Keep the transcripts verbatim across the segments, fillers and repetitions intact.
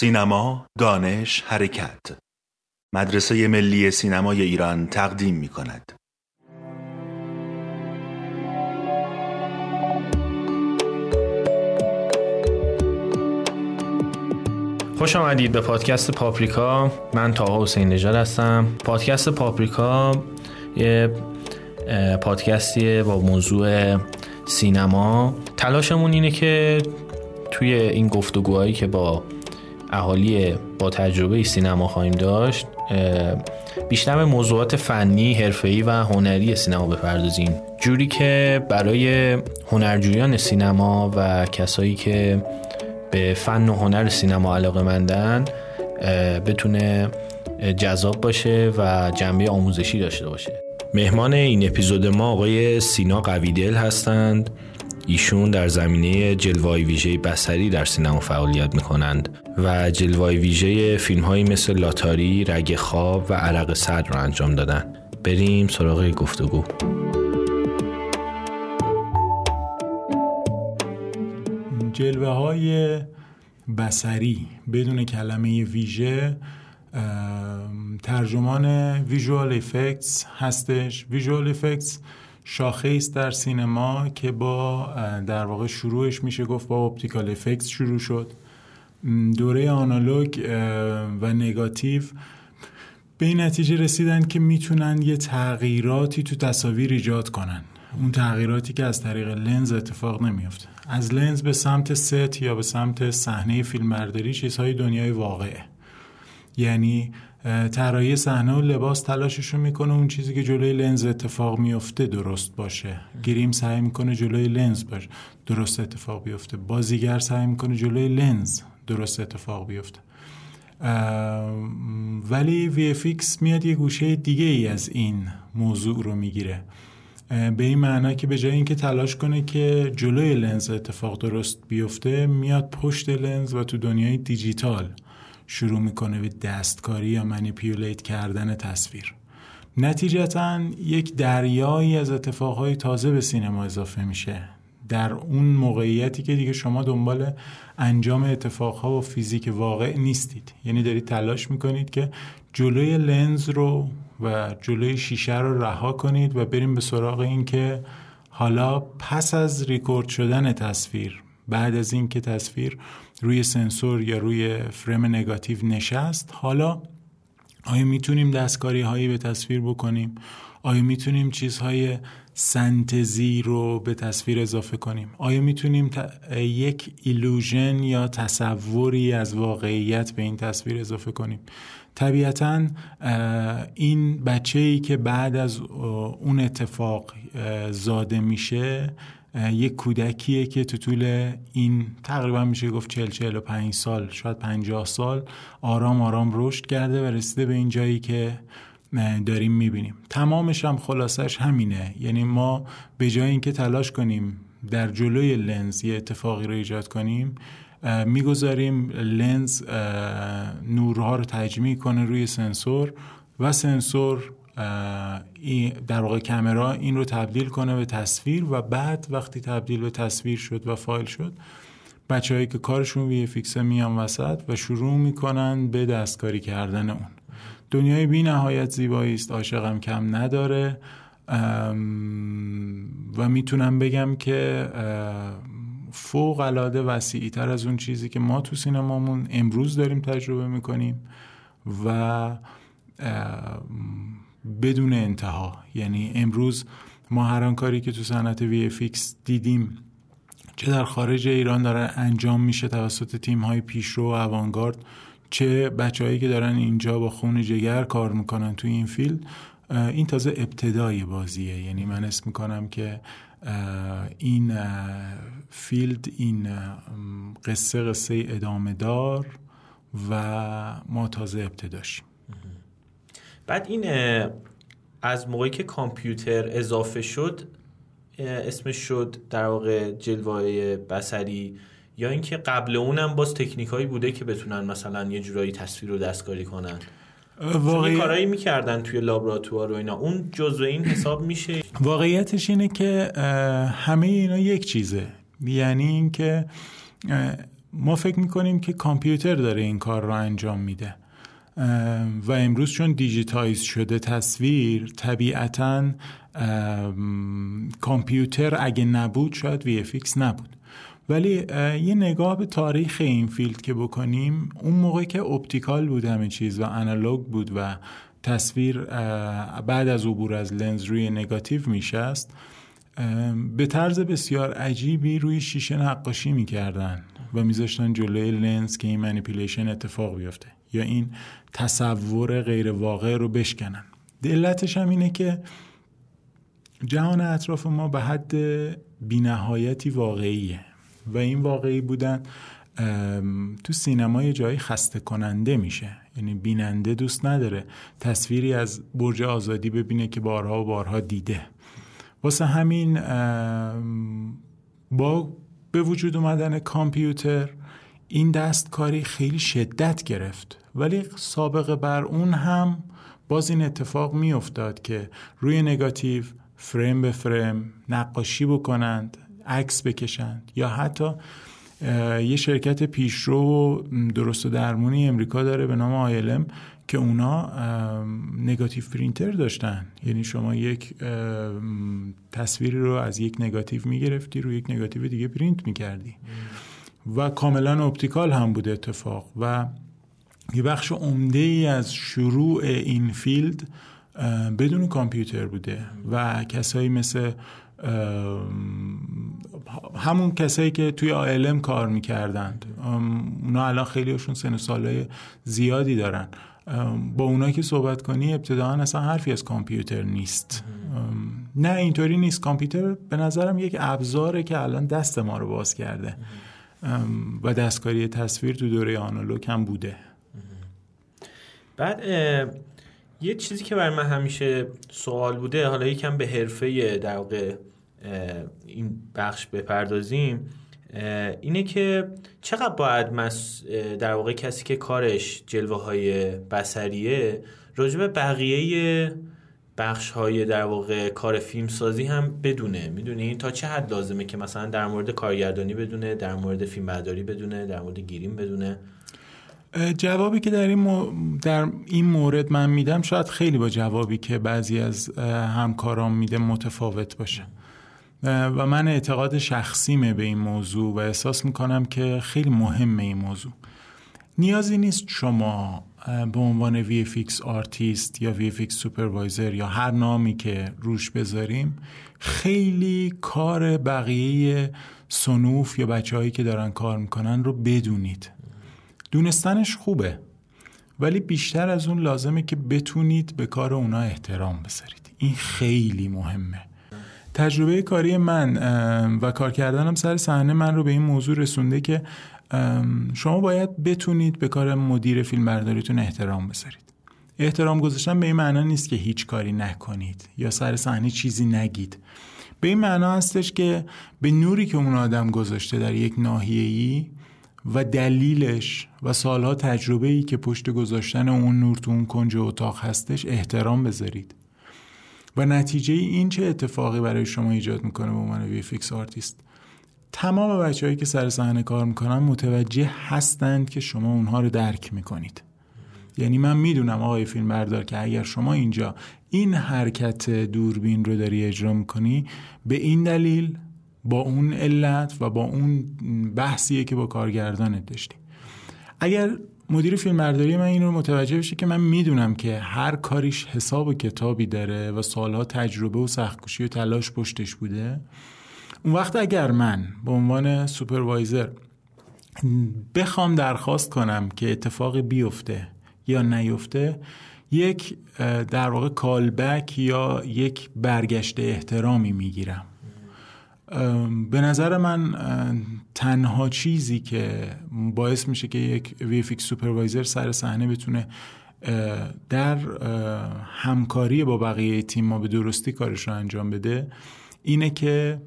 سینما، دانش، حرکت. مدرسه ملی سینمای ایران تقدیم می‌کند. خوش آمدید به پادکست پاپریکا. من طاه حسین نژاد هستم. پادکست پاپریکا یه پادکستیه با موضوع سینما. تلاشمون اینه که توی این گفتگوهایی که با اهالی با تجربه سینما خواهیم داشت بیشتر به موضوعات فنی، حرفه‌ای و هنری سینما بپردازیم، جوری که برای هنرجویان سینما و کسایی که به فن و هنر سینما علاقه‌مندن بتونه جذاب باشه و جنبه آموزشی داشته باشه. مهمان این اپیزود ما آقای سینا قویدل هستند. ایشون در زمینه جلوه‌های ویژه بصری در سینما فعالیت می‌کنند و جلوه‌های ویژه فیلم‌هایی مثل لاتاری، رگ خواب و عرق سر را انجام دادند. بریم سراغ گفتگو. جلوه‌های بصری بدون کلمه ویژه، ترجمان ویژوال ایفکتس هستش. ویژوال ایفکتس شاخه‌ای است در سینما که با در واقع شروعش میشه گفت با اپتیکال افکتس شروع شد. دوره آنالوگ و نگاتیو به این نتیجه رسیدن که میتونن یه تغییراتی تو تصاویر ایجاد کنن، اون تغییراتی که از طریق لنز اتفاق نمیفته. از لنز به سمت ست یا به سمت صحنه فیلمبرداری چیزهای دنیای واقعه، یعنی طراحی صحنه و لباس تلاششو میکنه اون چیزی که جلوی لنز اتفاق میفته درست باشه. گریم سعی میکنه جلوی لنز باشه درست اتفاق بیفته، بازیگر سعی میکنه جلوی لنز درست اتفاق بیفته. ولی وی اف ایکس میاد یه گوشه دیگه ای از این موضوع رو میگیره، به این معنا که به جای اینکه تلاش کنه که جلوی لنز اتفاق درست بیفته، میاد پشت لنز و تو دنیای دیجیتال شروع میکنه به دستکاری یا منیپیولیت کردن تصویر. نتیجتاً یک دریایی از اتفاقهای تازه به سینما اضافه میشه در اون موقعیتی که دیگه شما دنبال انجام اتفاقها و فیزیک واقع نیستید، یعنی دارید تلاش میکنید که جلوی لنز رو و جلوی شیشه رو رها کنید و بریم به سراغ این که حالا پس از ریکورد شدن تصویر، بعد از این که تصویر روی سنسور یا روی فریم نگاتیو نشست، حالا آیا میتونیم دستکاری هایی به تصویر بکنیم؟ آیا میتونیم چیزهای سنتزی رو به تصویر اضافه کنیم؟ آیا میتونیم ت... یک ایلوژن یا تصوری از واقعیت به این تصویر اضافه کنیم؟ طبیعتاً این بچه‌ای که بعد از اون اتفاق زاده میشه یک کودکیه که تو طول این تقریبا میشه گفت چهل چهل و پنج سال، شاید پنجاه سال، آرام آرام رشد کرده و رسیده به این جایی که داریم میبینیم. تمامش هم خلاصش همینه، یعنی ما به جای اینکه تلاش کنیم در جلوی لنز یه اتفاقی رو ایجاد کنیم، میگذاریم لنز نورها رو تجمیع کنه روی سنسور و سنسور در واقع کامرا این رو تبدیل کنه به تصویر و بعد وقتی تبدیل به تصویر شد و فایل شد، بچه هایی که کارشون وی افکسه میان وسط و شروع میکنن به دستکاری کردن اون. دنیای بی نهایت زیباییست، عاشقم کم نداره و میتونم بگم که فوق العاده وسیعی تر از اون چیزی که ما تو سینمامون امروز داریم تجربه میکنیم و بدون انتها. یعنی امروز ما هر آن کاری که تو صنعت وی اف ایکس دیدیم چه در خارج ایران داره انجام میشه توسط تیم‌های پیشرو و آوانگارد، چه بچه‌هایی که دارن اینجا با خون جگر کار میکنن تو این فیلد، این تازه ابتدای بازیه. یعنی من اسم میکنم که این فیلد، این قصه قصه ادامه دار و ما تازه ابتداشیم. بعد این از موقعی که کامپیوتر اضافه شد اسمش شد در واقع جلوه‌های بصری، یا اینکه قبل اونم باز تکنیکایی بوده که بتونن مثلا یه جورایی تصویر رو دستکاری کنن؟ واقعی کارایی میکردن توی لابراتوار و اینا، اون جزء این حساب میشه؟ واقعیتش اینه که همه اینا یک چیزه، یعنی اینکه ما فکر میکنیم که کامپیوتر داره این کار رو انجام میده و امروز چون دیجیتایز شده تصویر، طبیعتاً کامپیوتر اگه نبود شاید وی افیکس نبود. ولی یه نگاه به تاریخ این فیلد که بکنیم، اون موقع که اپتیکال بود همه چیز و آنالوگ بود و تصویر بعد از عبور از لنز روی نگاتیو میشست، به طرز بسیار عجیبی روی شیشه نقاشی میکردن و میذاشتن جلوی لنز که این منیپولیشن اتفاق بیفته یا این تصور غیر واقع رو بشکنن. علتش هم اینه که جهان اطراف ما به حد بی‌نهایتی واقعیه و این واقعی بودن تو سینما یه جایی خسته کننده میشه، یعنی بیننده دوست نداره تصویری از برج آزادی ببینه که بارها و بارها دیده. واسه همین با به وجود اومدن کامپیوتر این دستکاری خیلی شدت گرفت، ولی سابقه بر اون هم باز این اتفاق می افتاد که روی نگاتیو فریم به فریم نقاشی بکنند، عکس بکشند، یا حتی یه شرکت پیشرو درست و درمونی امریکا داره به نام آیلم که اونا نگاتیو پرینتر داشتن، یعنی شما یک تصویری رو از یک نگاتیو میگرفتی روی یک نگاتیو دیگه پرینت میکردی و کاملا اپتیکال هم بود اتفاق. و یه بخش عمده ای از شروع این فیلد بدون کامپیوتر بوده و کسایی مثل همون کسایی که توی آیلم کار میکردند، اونا الان خیلیشون سن و سالای زیادی دارن، با اونا که صحبت کنی ابتداعا اصلا حرفی از کامپیوتر نیست. نه اینطوری نیست، کامپیوتر به نظرم یک ابزاره که الان دست ما رو باز کرده و دستکاری تصویر تو دوره آنالوگ هم بوده. بعد یه چیزی که برای من همیشه سوال بوده، حالا یکم به حرفه در واقع این بخش بپردازیم، اینه که چقدر باید در واقع کسی که کارش جلوه های بصریه راجع به بقیه بخش های در واقع کار فیلم سازی هم بدونه، میدونی تا چه حد لازمه که مثلا در مورد کارگردانی بدونه، در مورد فیلم برداری بدونه، در مورد گیریم بدونه؟ جوابی که در این, مو... در این مورد من میدم شاید خیلی با جوابی که بعضی از همکارام میده متفاوت باشه و من اعتقاد شخصیمه به این موضوع و احساس میکنم که خیلی مهمه این موضوع. نیازی نیست شما به عنوان وی اف ایکس آرتیست یا وی اف ایکس سوپروایزر یا هر نامی که روش بذاریم خیلی کار بقیه صنوف یا بچه‌هایی که دارن کار میکنن رو بدونید. دونستنش خوبه، ولی بیشتر از اون لازمه که بتونید به کار اونا احترام بذارید. این خیلی مهمه. تجربه کاری من و کار کردنم سر صحنه من رو به این موضوع رسونده که شما باید بتونید به کار مدیر فیلمبرداریتون احترام بذارید. احترام گذاشتن به این معنا نیست که هیچ کاری نکنید یا سر صحنه چیزی نگید. به این معنا هستش که به نوری که اون آدم گذاشته در یک ناحیه‌ای و دلیلش و سالها تجربه‌ای که پشت گذاشتن اون نور تو اون کنج اتاق هستش احترام بذارید و نتیجه این چه اتفاقی برای شما ایجاد میکنه به عنوان وی فیکس آرتیست. تمام بچه‌هایی که سر صحنه کار میکنن متوجه هستند که شما اونها رو درک میکنید. یعنی من میدونم آقای فیلم بردار که اگر شما اینجا این حرکت دوربین رو داری اجرا میکنی به این دلیل با اون علت و با اون بحثیه که با کارگردانت داشتی. اگر مدیر فیلمبرداری من این رو متوجه بشه که من میدونم که هر کاریش حساب و کتابی داره و سالها تجربه و سخت‌کوشی و تلاش پشتش بوده، اون وقت اگر من به عنوان سوپروایزر بخوام درخواست کنم که اتفاقی بیفته یا نیفته، یک در واقع کالبک یا یک برگشت احترامی میگیرم. به نظر من تنها چیزی که باعث میشه که یک وی اف ایکس سوپروایزر سر صحنه بتونه در همکاری با بقیه تیم ما به درستی کارش رو انجام بده اینه که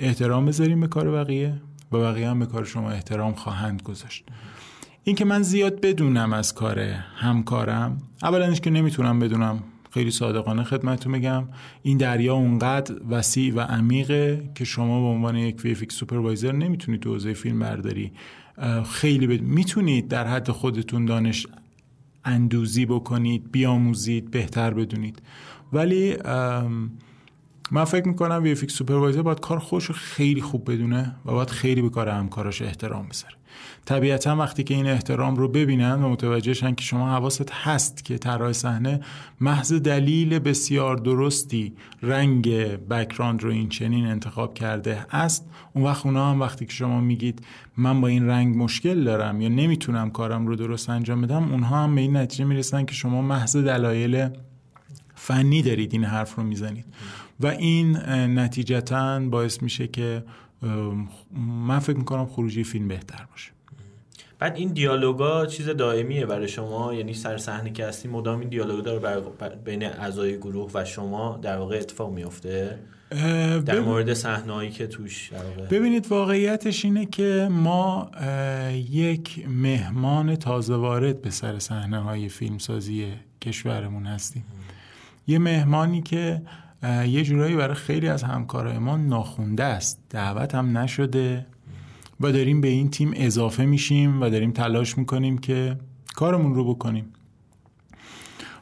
احترام بذاریم به کار بقیه و بقیه هم به کار شما احترام خواهند گذاشت. این که من زیاد بدونم از کار همکارم، اولا اینش که نمیتونم بدونم، خیلی صادقانه خدمتتون میگم این دریا اونقدر وسیع و عمیقه که شما به عنوان یک ویفکس سوپروایزر نمیتونید تو حوزه فیلم برداری خیلی بد... میتونید در حد خودتون دانش اندوزی بکنید، بیاموزید، بهتر بدونید، ولی من فکر میکنم ویفکس سوپروایزر باید کار خودش رو خیلی خوب بدونه و باید خیلی به کار همکاراش احترام بذاره. طبیعتا وقتی که این احترام رو ببینن و متوجه شن که شما حواست هست که طراح صحنه محض دلیل بسیار درستی رنگ بک‌گراند رو این چنین انتخاب کرده است، اون وقت اونا هم وقتی که شما میگید من با این رنگ مشکل دارم یا نمیتونم کارم رو درست انجام بدم، اونها هم به این نتیجه میرسن که شما محض دلایل فنی دارید این حرف رو میزنید و این نتیجتاً باعث میشه که من فکر میکنم خروجی فیلم بهتر باشه. بعد این دیالوگا چیز دائمیه برای شما، یعنی سر صحنه که هستی مدام این دیالوگ داره بین اعضای گروه و شما در واقع اتفاق میفته در مورد صحنه‌ای که توش در واقع؟ ببینید واقعیتش اینه که ما یک مهمان تازه وارد به سر صحنه‌های فیلمسازی کشورمون هستیم، یه مهمانی که یه جورایی برای خیلی از همکارای ما ناخونده است، دعوت هم نشده و داریم به این تیم اضافه میشیم و داریم تلاش میکنیم که کارمون رو بکنیم.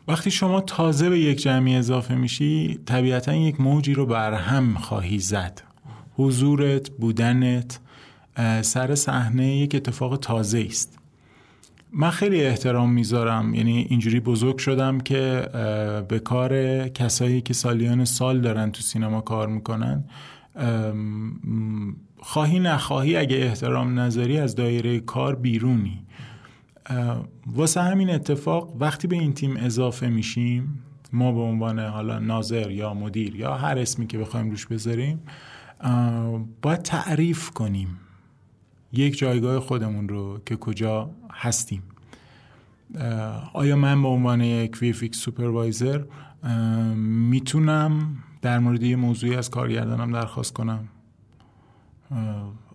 وقتی شما تازه به یک جمعی اضافه میشی طبیعتا یک موجی رو برهم خواهی زد. حضورت، بودنت سر صحنه یک اتفاق تازه است. من خیلی احترام میذارم، یعنی اینجوری بزرگ شدم که به کار کسایی که سالیان سال دارن تو سینما کار میکنن خواهی نخواهی اگه احترام نذاری از دایره کار بیرونی. واسه همین اتفاق وقتی به این تیم اضافه میشیم ما به عنوان حالا ناظر یا مدیر یا هر اسمی که بخوایم روش بذاریم باید تعریف کنیم یک جایگاه خودمون رو که کجا هستیم. آیا من به عنوان یک ویفکس سوپروایزر میتونم در مورد یه موضوعی از کارگردانم درخواست کنم؟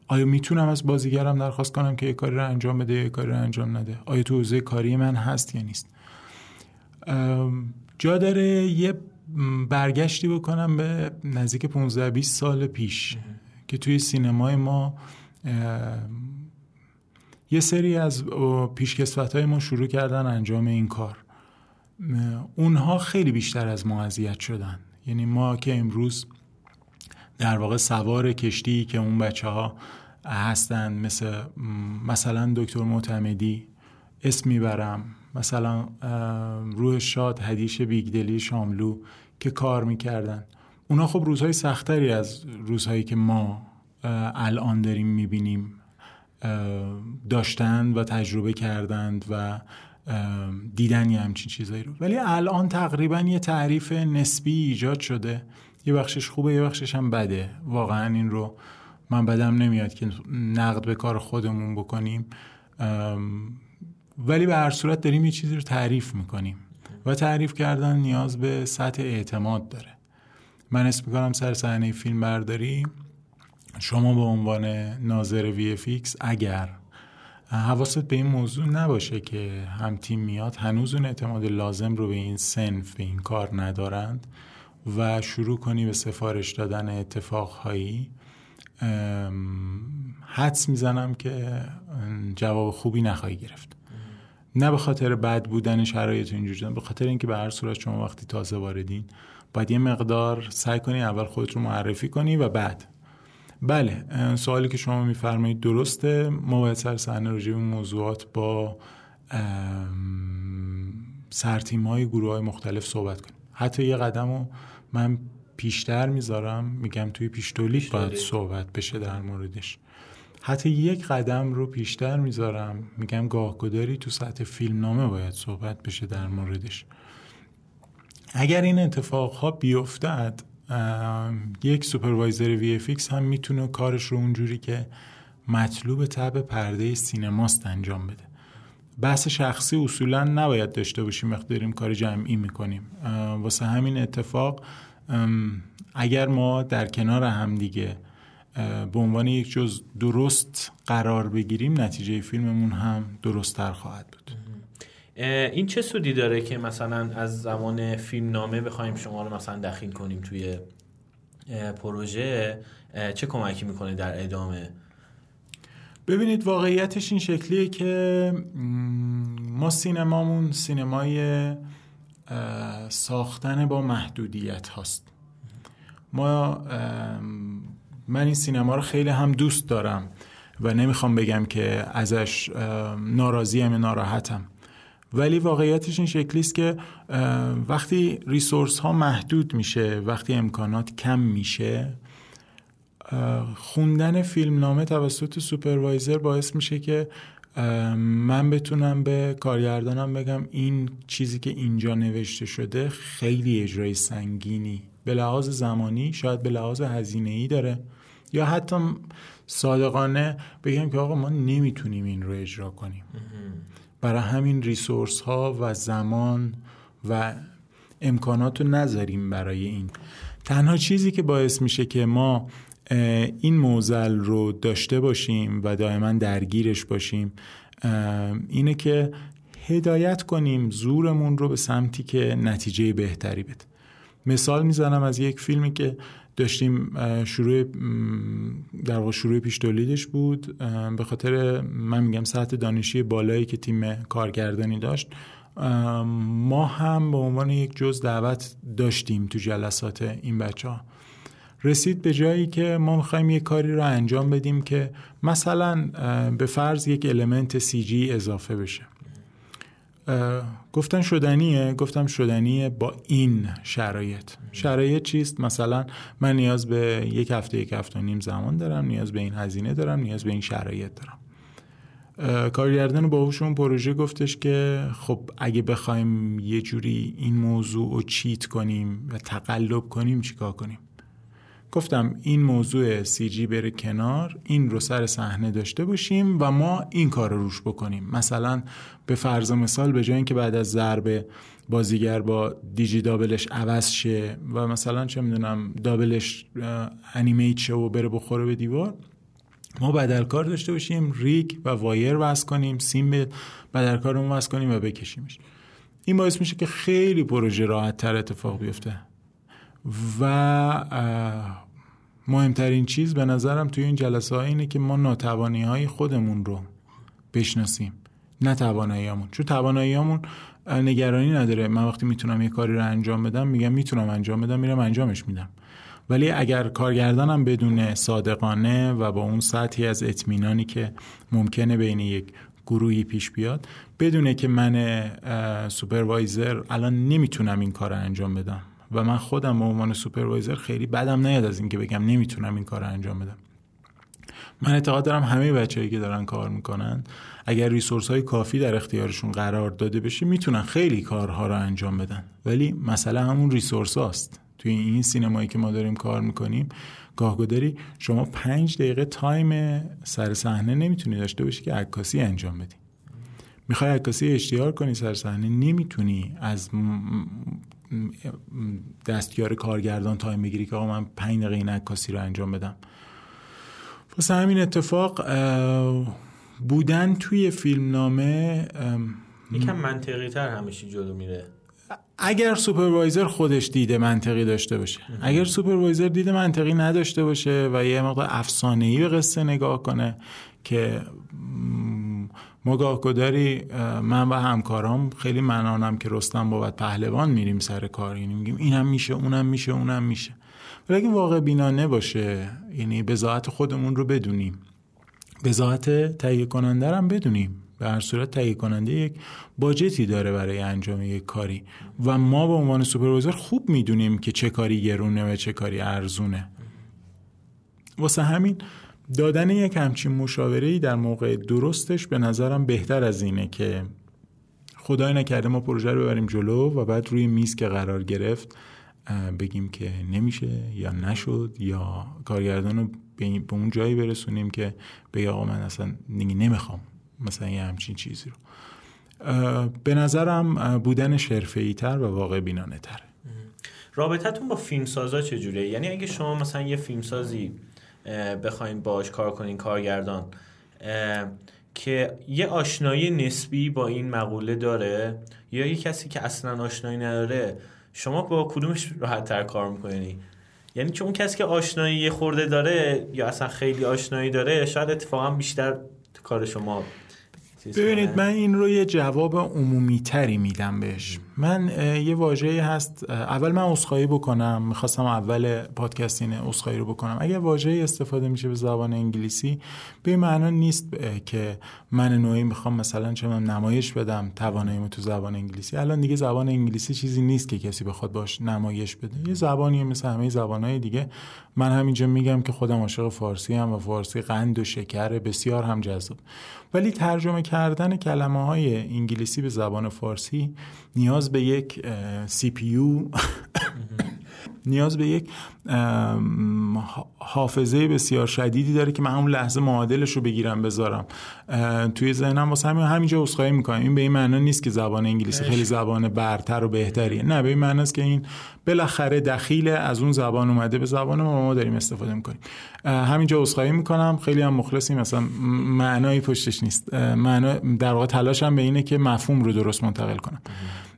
آیا میتونم از بازیگرم درخواست کنم که یک کاری رو انجام بده یا یک کاری رو انجام نده؟ آیا تو حوزه کاری من هست یا نیست؟ جا داره یه برگشتی بکنم به نزدیک پانزده بیست سال پیش که توی سینمای ما یه سری از پیشکسوت‌های ما شروع کردن انجام این کار. اونها خیلی بیشتر از ما اذیت شدن، یعنی ما که امروز در واقع سوار کشتی که اون بچه‌ها هستن، مثل مثلا دکتر معتمدی اسم میبرم، مثلا روح شاد حدیث بیگدلی شاملو که کار میکردن، اونا خب روزهای سختری از روزهایی که ما الان داریم میبینیم داشتند و تجربه کردند و دیدن یه همچین چیزایی رو. ولی الان تقریبا یه تعریف نسبی ایجاد شده، یه بخشش خوبه یه بخشش هم بده. واقعا این رو من بدم نمیاد که نقد به کار خودمون بکنیم، ولی به هر صورت داریم یه چیزی رو تعریف میکنیم و تعریف کردن نیاز به سطح اعتماد داره. من اسم میکنم سر صحنه فیلم برداری شما به عنوان ناظر وی اف ایکس اگر حواست به این موضوع نباشه که هم تیم میاد هنوز اون اعتماد لازم رو به این صنف به این کار ندارند و شروع کنی به سفارش دادن اتفاقهایی، حدس میزنم که جواب خوبی نخواهی گرفت. نه به خاطر بد بودن شرایط اینجور شدن، به خاطر اینکه به هر صورت شما وقتی تازه واردین باید یه مقدار سعی کنی اول خودت رو معرفی کنی و بعد. بله سوالی که شما میفرمایید درسته، ما باید سر صحنه راجع به موضوعات با سرتیم‌های گروه‌های مختلف صحبت کنیم. حتی یه قدمو من پیشتر میذارم، میگم توی پیشتولیک باید صحبت بشه در موردش. حتی یک قدم رو پیشتر میذارم، میگم گاهگداری تو سطح فیلمنامه باید صحبت بشه در موردش. اگر این اتفاق‌ها بیفتد یک سوپروایزر وی اف ایکس هم میتونه کارش رو اونجوری که مطلوب تبع پرده سینماست انجام بده. بحث شخصی اصولا نباید داشته باشیم وقتی داریم کار جمعی میکنیم. واسه همین اتفاق اگر ما در کنار هم دیگه به عنوان یک جز درست قرار بگیریم نتیجه فیلممون هم درست‌تر خواهد بود. این چه سودی داره که مثلا از زمان فیلمنامه بخوایم شما رو مثلا دخیل کنیم توی پروژه؟ چه کمکی میکنه در ادامه؟ ببینید واقعیتش این شکلیه که ما سینمامون سینمای ساختن با محدودیت هاست. ما من این سینما رو خیلی هم دوست دارم و نمیخوام بگم که ازش ناراضیم یا ناراحتم، ولی واقعیتش این شکلیست که وقتی ریسورس ها محدود میشه، وقتی امکانات کم میشه، خوندن فیلمنامه توسط سوپروایزر باعث میشه که من بتونم به کارگردانم بگم این چیزی که اینجا نوشته شده خیلی اجرای سنگینی به لحاظ زمانی، شاید به لحاظ هزینه‌ای داره، یا حتی صادقانه بگم که آقا ما نمیتونیم این رو اجرا کنیم. برای همین ریسورس ها و زمان و امکانات رو نذاریم برای این. تنها چیزی که باعث میشه که ما این معضل رو داشته باشیم و دائما درگیرش باشیم اینه که هدایت کنیم زورمون رو به سمتی که نتیجه بهتری بده. مثال میزنم از یک فیلمی که داشتیم شروع در واقع شروع پیش تولیدش بود، به خاطر من میگم سطح دانشی بالایی که تیم کارگردانی داشت، ما هم به عنوان یک جزء دعوت داشتیم تو جلسات این بچه‌ها. رسید به جایی که ما میخوایم یک کاری رو انجام بدیم که مثلا به فرض یک المنت سی جی اضافه بشه. گفتن شدنیه؟ گفتم شدنیه با این شرایط. شرایط چیست؟ مثلا من نیاز به یک هفته یک هفته و نیم زمان دارم، نیاز به این هزینه دارم، نیاز به این شرایط دارم. کارگردان باهوش اون پروژه گفتش که خب اگه بخوایم یه جوری این موضوع رو چیت کنیم و تقلب کنیم چیکار کنیم؟ گفتم این موضوع سی جی بره کنار، این رو سر صحنه داشته باشیم و ما این کار رو روش بکنیم. مثلا به فرض مثال به جای اینکه بعد از ضرب بازیگر با دیجی دابلش عوض شه و مثلا چه میدونم دابلش انیمیت شه و بره بخوره به دیوار، ما بدلکار داشته باشیم، ریگ و وایر وصل کنیم، سیم به بدلکارمون وصل کنیم و بکشیمش. این باعث میشه که خیلی پروژه راحت‌تر اتفاق بیفته. و مهمترین چیز به نظرم توی این جلسه ها اینه که ما ناتوانی های خودمون رو بشناسیم، نه توانایی هامون. چون توانایی هامون نگرانی نداره، من وقتی میتونم یه کاری رو انجام بدم میگم میتونم انجام بدم، میرم انجامش میدم. ولی اگر کارگردانم بدون صادقانه و با اون سطحی از اطمینانی که ممکنه بین یک گروهی پیش بیاد، بدونه که من سوپروایزر الان نمیتونم این کار رو انجام بدم و من خودم به عنوان سوپروایزر خیلی بدم نیاد از این که بگم نمیتونم این کار رو انجام بدم. من اعتقاد دارم همه بچه‌ای که دارن کار میکنن اگر ریسورس های کافی در اختیارشون قرار داده بشه میتونن خیلی کارها رو انجام بدن، ولی مسئله همون ریسورس هاست. توی این سینمایی که ما داریم کار میکنیم گاهگداری شما پنج دقیقه تایم سر صحنه نمیتونی داشته باشی که عکاسی انجام بدی. میخوای عکاسی اشتیار کنی سر صحنه، نمیتونی از دستیار کارگردان تایم بگیری که آقا من پنج دقیقه این عکاسی رو انجام بدم. واسه همین اتفاق بودن توی فیلمنامه یکم منطقی تر همیشه جلو میره. اگر سوپروایزر خودش دیده منطقی داشته باشه، اگر سوپروایزر دیده منطقی نداشته باشه و یه مقدار افسانه‌ای به قصه نگاه کنه که ما گاهگداری من و همکارام خیلی منانم که رستم بابت پهلوان میریم سر کار، یعنی میگیم این هم میشه اونم میشه اونم میشه، ولی واقع بینانه باشه، یعنی بضاعت خودمون رو بدونیم، بضاعت تهیه کننده رو بدونیم. به هر صورت تهیه کننده یک باجتی داره برای انجام یک کاری و ما به عنوان سوپروایزر خوب میدونیم که چه کاری گرونه و چه کاری ارزونه. واسه همین دادن یک همچین مشاوره‌ای در موقع درستش به نظرم بهتر از اینه که خدای نکرده ما پروژه رو ببریم جلو و بعد روی میز که قرار گرفت بگیم که نمیشه یا نشد، یا کارگردان رو به اون جایی برسونیم که بگه آقا من اصلا نمیخوام مثلا یه همچین چیزی رو. به نظرم بودن حرفه‌ای تر و واقع بینانه تر. رابطتون با فیلمسازا چجوره؟ یعنی اگه شما مثلا یه فیلمسازی بخواین باهاش کار کنین، کارگردان که یه آشنایی نسبی با این مقوله داره یا یه کسی که اصلا آشنایی نداره، شما با کدومش راحت تر کار میکنی؟ یعنی چون کسی که آشنایی خورده داره یا اصلا خیلی آشنایی داره شاید اتفاقا بیشتر کار شما. ببینید من این رو یه جواب عمومی تری میدم بهش. من یه واژه‌ای هست، اول من عذرخواهی بکنم، میخواستم اول پادکست این عذرخواهی رو بکنم. اگه واژه‌ای استفاده میشه به زبان انگلیسی به معنی نیست که من نوعی میخوام مثلا چه نمایش بدم تواناییمو تو زبان انگلیسی. الان دیگه زبان انگلیسی چیزی نیست که کسی بخواد باش نمایش بده، یه زبانیه مثل همه زبان‌های دیگه. من همینجا میگم که خودم عاشق فارسی ام و فارسی قند و شکر بسیار هم جذاب، ولی ترجمه کردن کلمه‌های انگلیسی به زبان فارسی نیاز به یک سی پی یو، نیاز به یک حافظه بسیار شدیدی داره که من اون لحظه معادلش رو بگیرم بذارم توی ذهنم. واسه همین همینجا عذرخواهی می‌کنم، این به این معنی نیست که زبان انگلیسی خیلی زبان برتر و بهتریه، نه، به این معنی است که این بالاخره دخیل از اون زبان اومده به زبان ما ما داریم استفاده می‌کنیم. همینجا عذرخواهی می‌کنم، خیلی هم مخلصیم، مثلا معنایی پشتش نیست، معنی در واقع تلاشم به اینه که مفهوم رو درست منتقل کنم.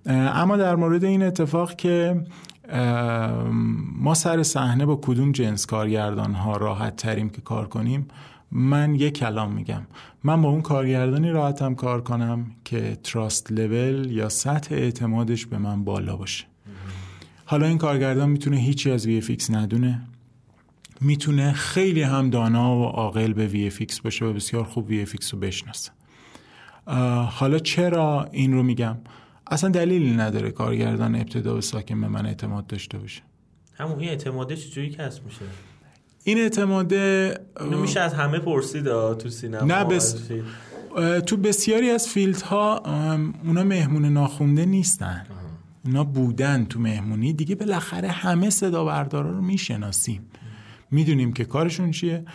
اما در مورد این اتفاق که ما سر صحنه با کدوم جنس کارگردان ها راحت تریم که کار کنیم، من یک کلام میگم، من با اون کارگردانی راحتم کار کنم که تراست لول یا سطح اعتمادش به من بالا باشه. حالا این کارگردان میتونه هیچی از وی اف ایکس ندونه، میتونه خیلی هم دانا و عاقل به وی اف ایکس باشه و بسیار خوب وی اف ایکس رو بشناسه. حالا چرا این رو میگم؟ اصلا دلیلی نداره کارگردان ابتدا به ساکن به من اعتماد داشته باشه. همون این اعتماده چجوری کسب میشه؟ این اعتماده اینو میشه از همه پرسید تو سینما، نه بس... تو بسیاری از فیلدها اونا مهمون ناخونده نیستن، اونا بودن تو مهمونی دیگه، بالاخره همه صدا بردارا رو میشناسیم، میدونیم که کارشون چیه،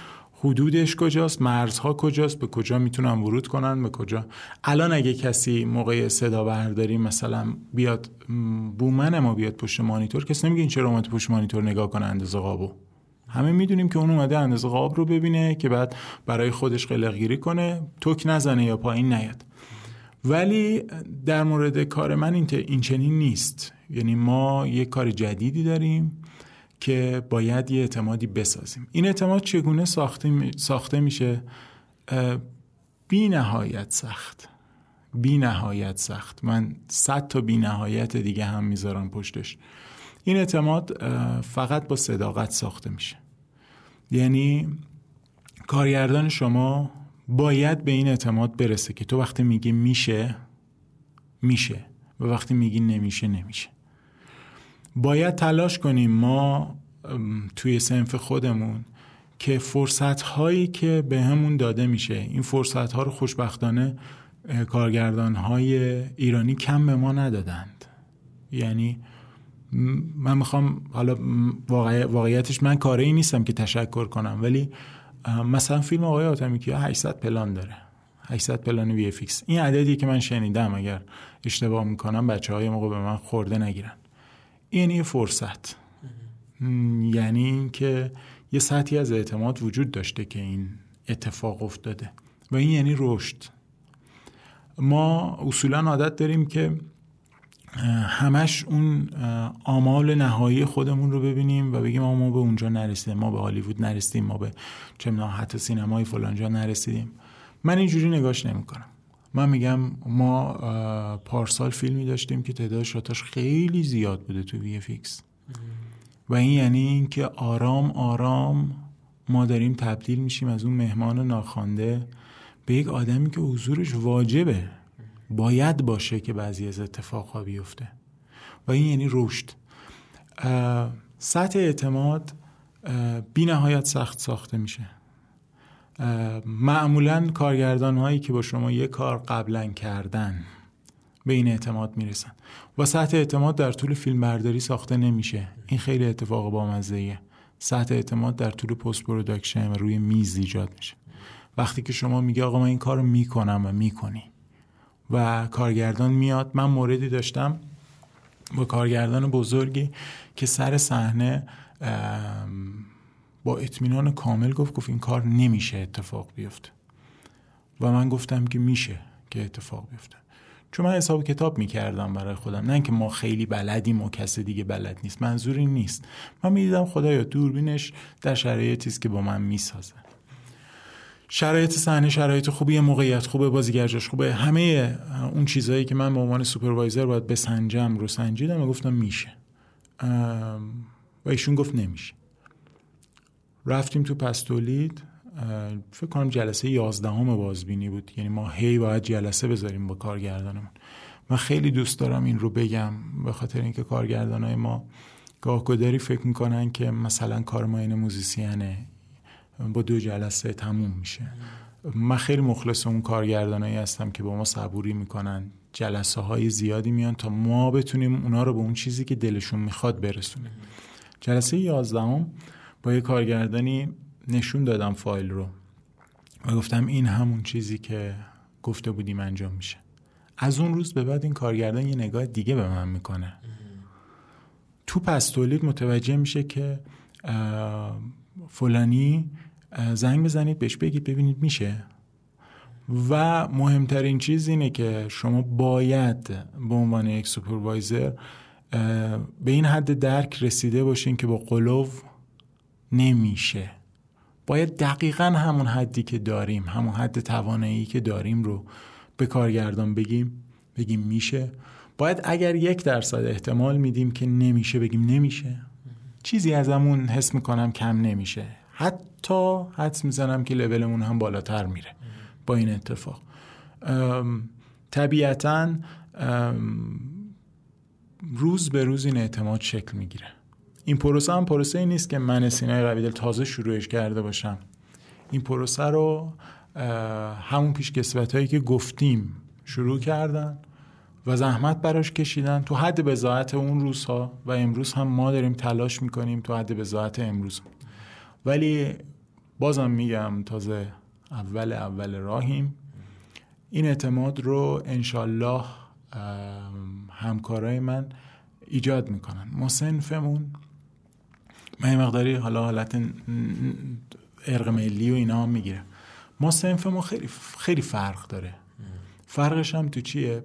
حدودش کجاست، مرزها کجاست، به کجا میتونن ورود کنن، به کجا. الان اگه کسی موقع صدا برداری مثلا بیاد بومن ما بیاد پشت مانیتور، کسی نمیگه این چرا اومد پشت مانیتور نگاه کنه اندازه قابو. همه میدونیم که اون اومده اندازه قاب رو ببینه که بعد برای خودش قلقگیری کنه، توک نزنه یا پایین نیاد. ولی در مورد کار من این این چنین نیست، یعنی ما یه کار جدیدی داریم که باید یه اعتمادی بسازیم. این اعتماد چگونه ساخته میشه؟ بی نهایت سخت، بی نهایت سخت، من صد تا بی نهایت دیگه هم میذارم پشتش. این اعتماد فقط با صداقت ساخته میشه، یعنی کارگردان شما باید به این اعتماد برسه که تو وقتی میگی میشه میشه و وقتی میگی نمیشه نمیشه. باید تلاش کنیم ما توی صنف خودمون که فرصت‌هایی که به همون داده میشه، این فرصت‌ها رو خوشبختانه کارگردان‌های ایرانی کم به ما ندادند. یعنی من میخوام، حالا واقع واقعیتش من کاری نیستم که تشکر کنم، ولی مثلا فیلم آقای آتمی که هشتصد پلان داره، هشتصد پلان وی اف ایکس، این عددی که من شنیدم، اگر اشتباه میکنم بچه‌های موقع به من خورده نگیرن. یعنی فرصت، یعنی این که یه سطحی از اعتماد وجود داشته که این اتفاق افتاده و این یعنی رشد. ما اصولا عادت داریم که همش اون آمال نهایی خودمون رو ببینیم و بگیم ما به اونجا نرسیدیم، ما به هالیوود نرسیدیم، ما به چه می‌دونم حتی سینمای فلانجا نرسیدیم. من اینجوری نگاش نمی‌کنم. من میگم ما پارسال فیلمی داشتیم که تعداد شاتاش خیلی زیاد بوده تو وی اف ایکس و این یعنی این که آرام آرام ما داریم تبدیل میشیم از اون مهمان ناخوانده به یک آدمی که حضورش واجبه، باید باشه که بعضی از اتفاقها بیفته و این یعنی رشد. سطح اعتماد بی نهایت سخت ساخته میشه. معمولاً کارگردان هایی که با شما یک کار قبلا کردن به این اعتماد میرسن و سطح اعتماد در طول فیلم برداری ساخته نمیشه. این خیلی اتفاق بامزه‌ایه. سطح اعتماد در طول پست پروداکشن و روی میز ایجاد میشه. وقتی که شما میگی آقا من این کارو میکنم و میکنی و کارگردان میاد. من موردی داشتم با کارگردان بزرگی که سر صحنه با اطمینان کامل گفت گفت این کار نمیشه اتفاق بیفته و من گفتم که میشه که اتفاق بیفته، چون من حساب کتاب میکردم برای خودم، نه اینکه ما خیلی بلدیم و کس دیگه بلد نیست، منظور این نیست. من میدیدم خدایا دوربینش در شرایطی است که با من میسازه، شرایط صحنه شرایط خوبی، موقعیت خوبه، بازیگرجاش خوبه، همه اون چیزایی که من به عنوان سوپروایزر باید بسنجم رو سنجیدم و گفتم میشه، و ایشون گفت نمیشه. رفتیم تو پستولید، فکر کنم جلسه یازدهم بازبینی بود، یعنی ما هی باید جلسه بذاریم با کارگردانمون. من خیلی دوست دارم این رو بگم به خاطر اینکه کارگردانای ما گاه گداری فکر میکنن که مثلا کار ما این موزیسینه با دو جلسه تموم میشه. من خیلی مخلص اون کارگردانایی هستم که با ما صبوری میکنن، جلسه های زیادی میان تا ما بتونیم اونا رو به اون چیزی که دلشون میخواد برسونیم. جلسه یازدهم با یه کارگردانی نشون دادم فایل رو و گفتم این همون چیزی که گفته بودیم انجام میشه. از اون روز به بعد این کارگردان یه نگاه دیگه به من میکنه. تو پستولید متوجه میشه که فلانی زنگ بزنید بهش بگید ببینید میشه، و مهمترین چیز اینه که شما باید به عنوان یک سوپروایزر به این حد درک رسیده باشین که با قلو نمیشه، باید دقیقاً همون حدی که داریم، همون حد توانایی که داریم رو به کارگردان بگیم بگیم میشه. باید اگر یک درصد احتمال میدیم که نمیشه بگیم نمیشه. چیزی از همون حس میکنم کم نمیشه، حتی حدس میزنم که لولمون هم بالاتر میره با این اتفاق. ام، طبیعتاً ام، روز به روز این اعتماد شکل میگیره. این پروسه هم پروسه ای نیست که من سینا قویدل تازه شروعش کرده باشم. این پروسه رو همون پیشکسوت هایی که گفتیم شروع کردن و زحمت براش کشیدن تو حد بضاعت اون روزها، و امروز هم ما داریم تلاش میکنیم تو حد بضاعت امروز. ولی بازم میگم تازه اول اول راهیم. این اعتماد رو انشالله همکارای من ایجاد میکنن. ما صنفمون، من مقداری حالا حالت ارق ملی و اینا هم میگیره، ما صنفمون خیلی خیلی فرق داره. فرقش هم تو چیه؟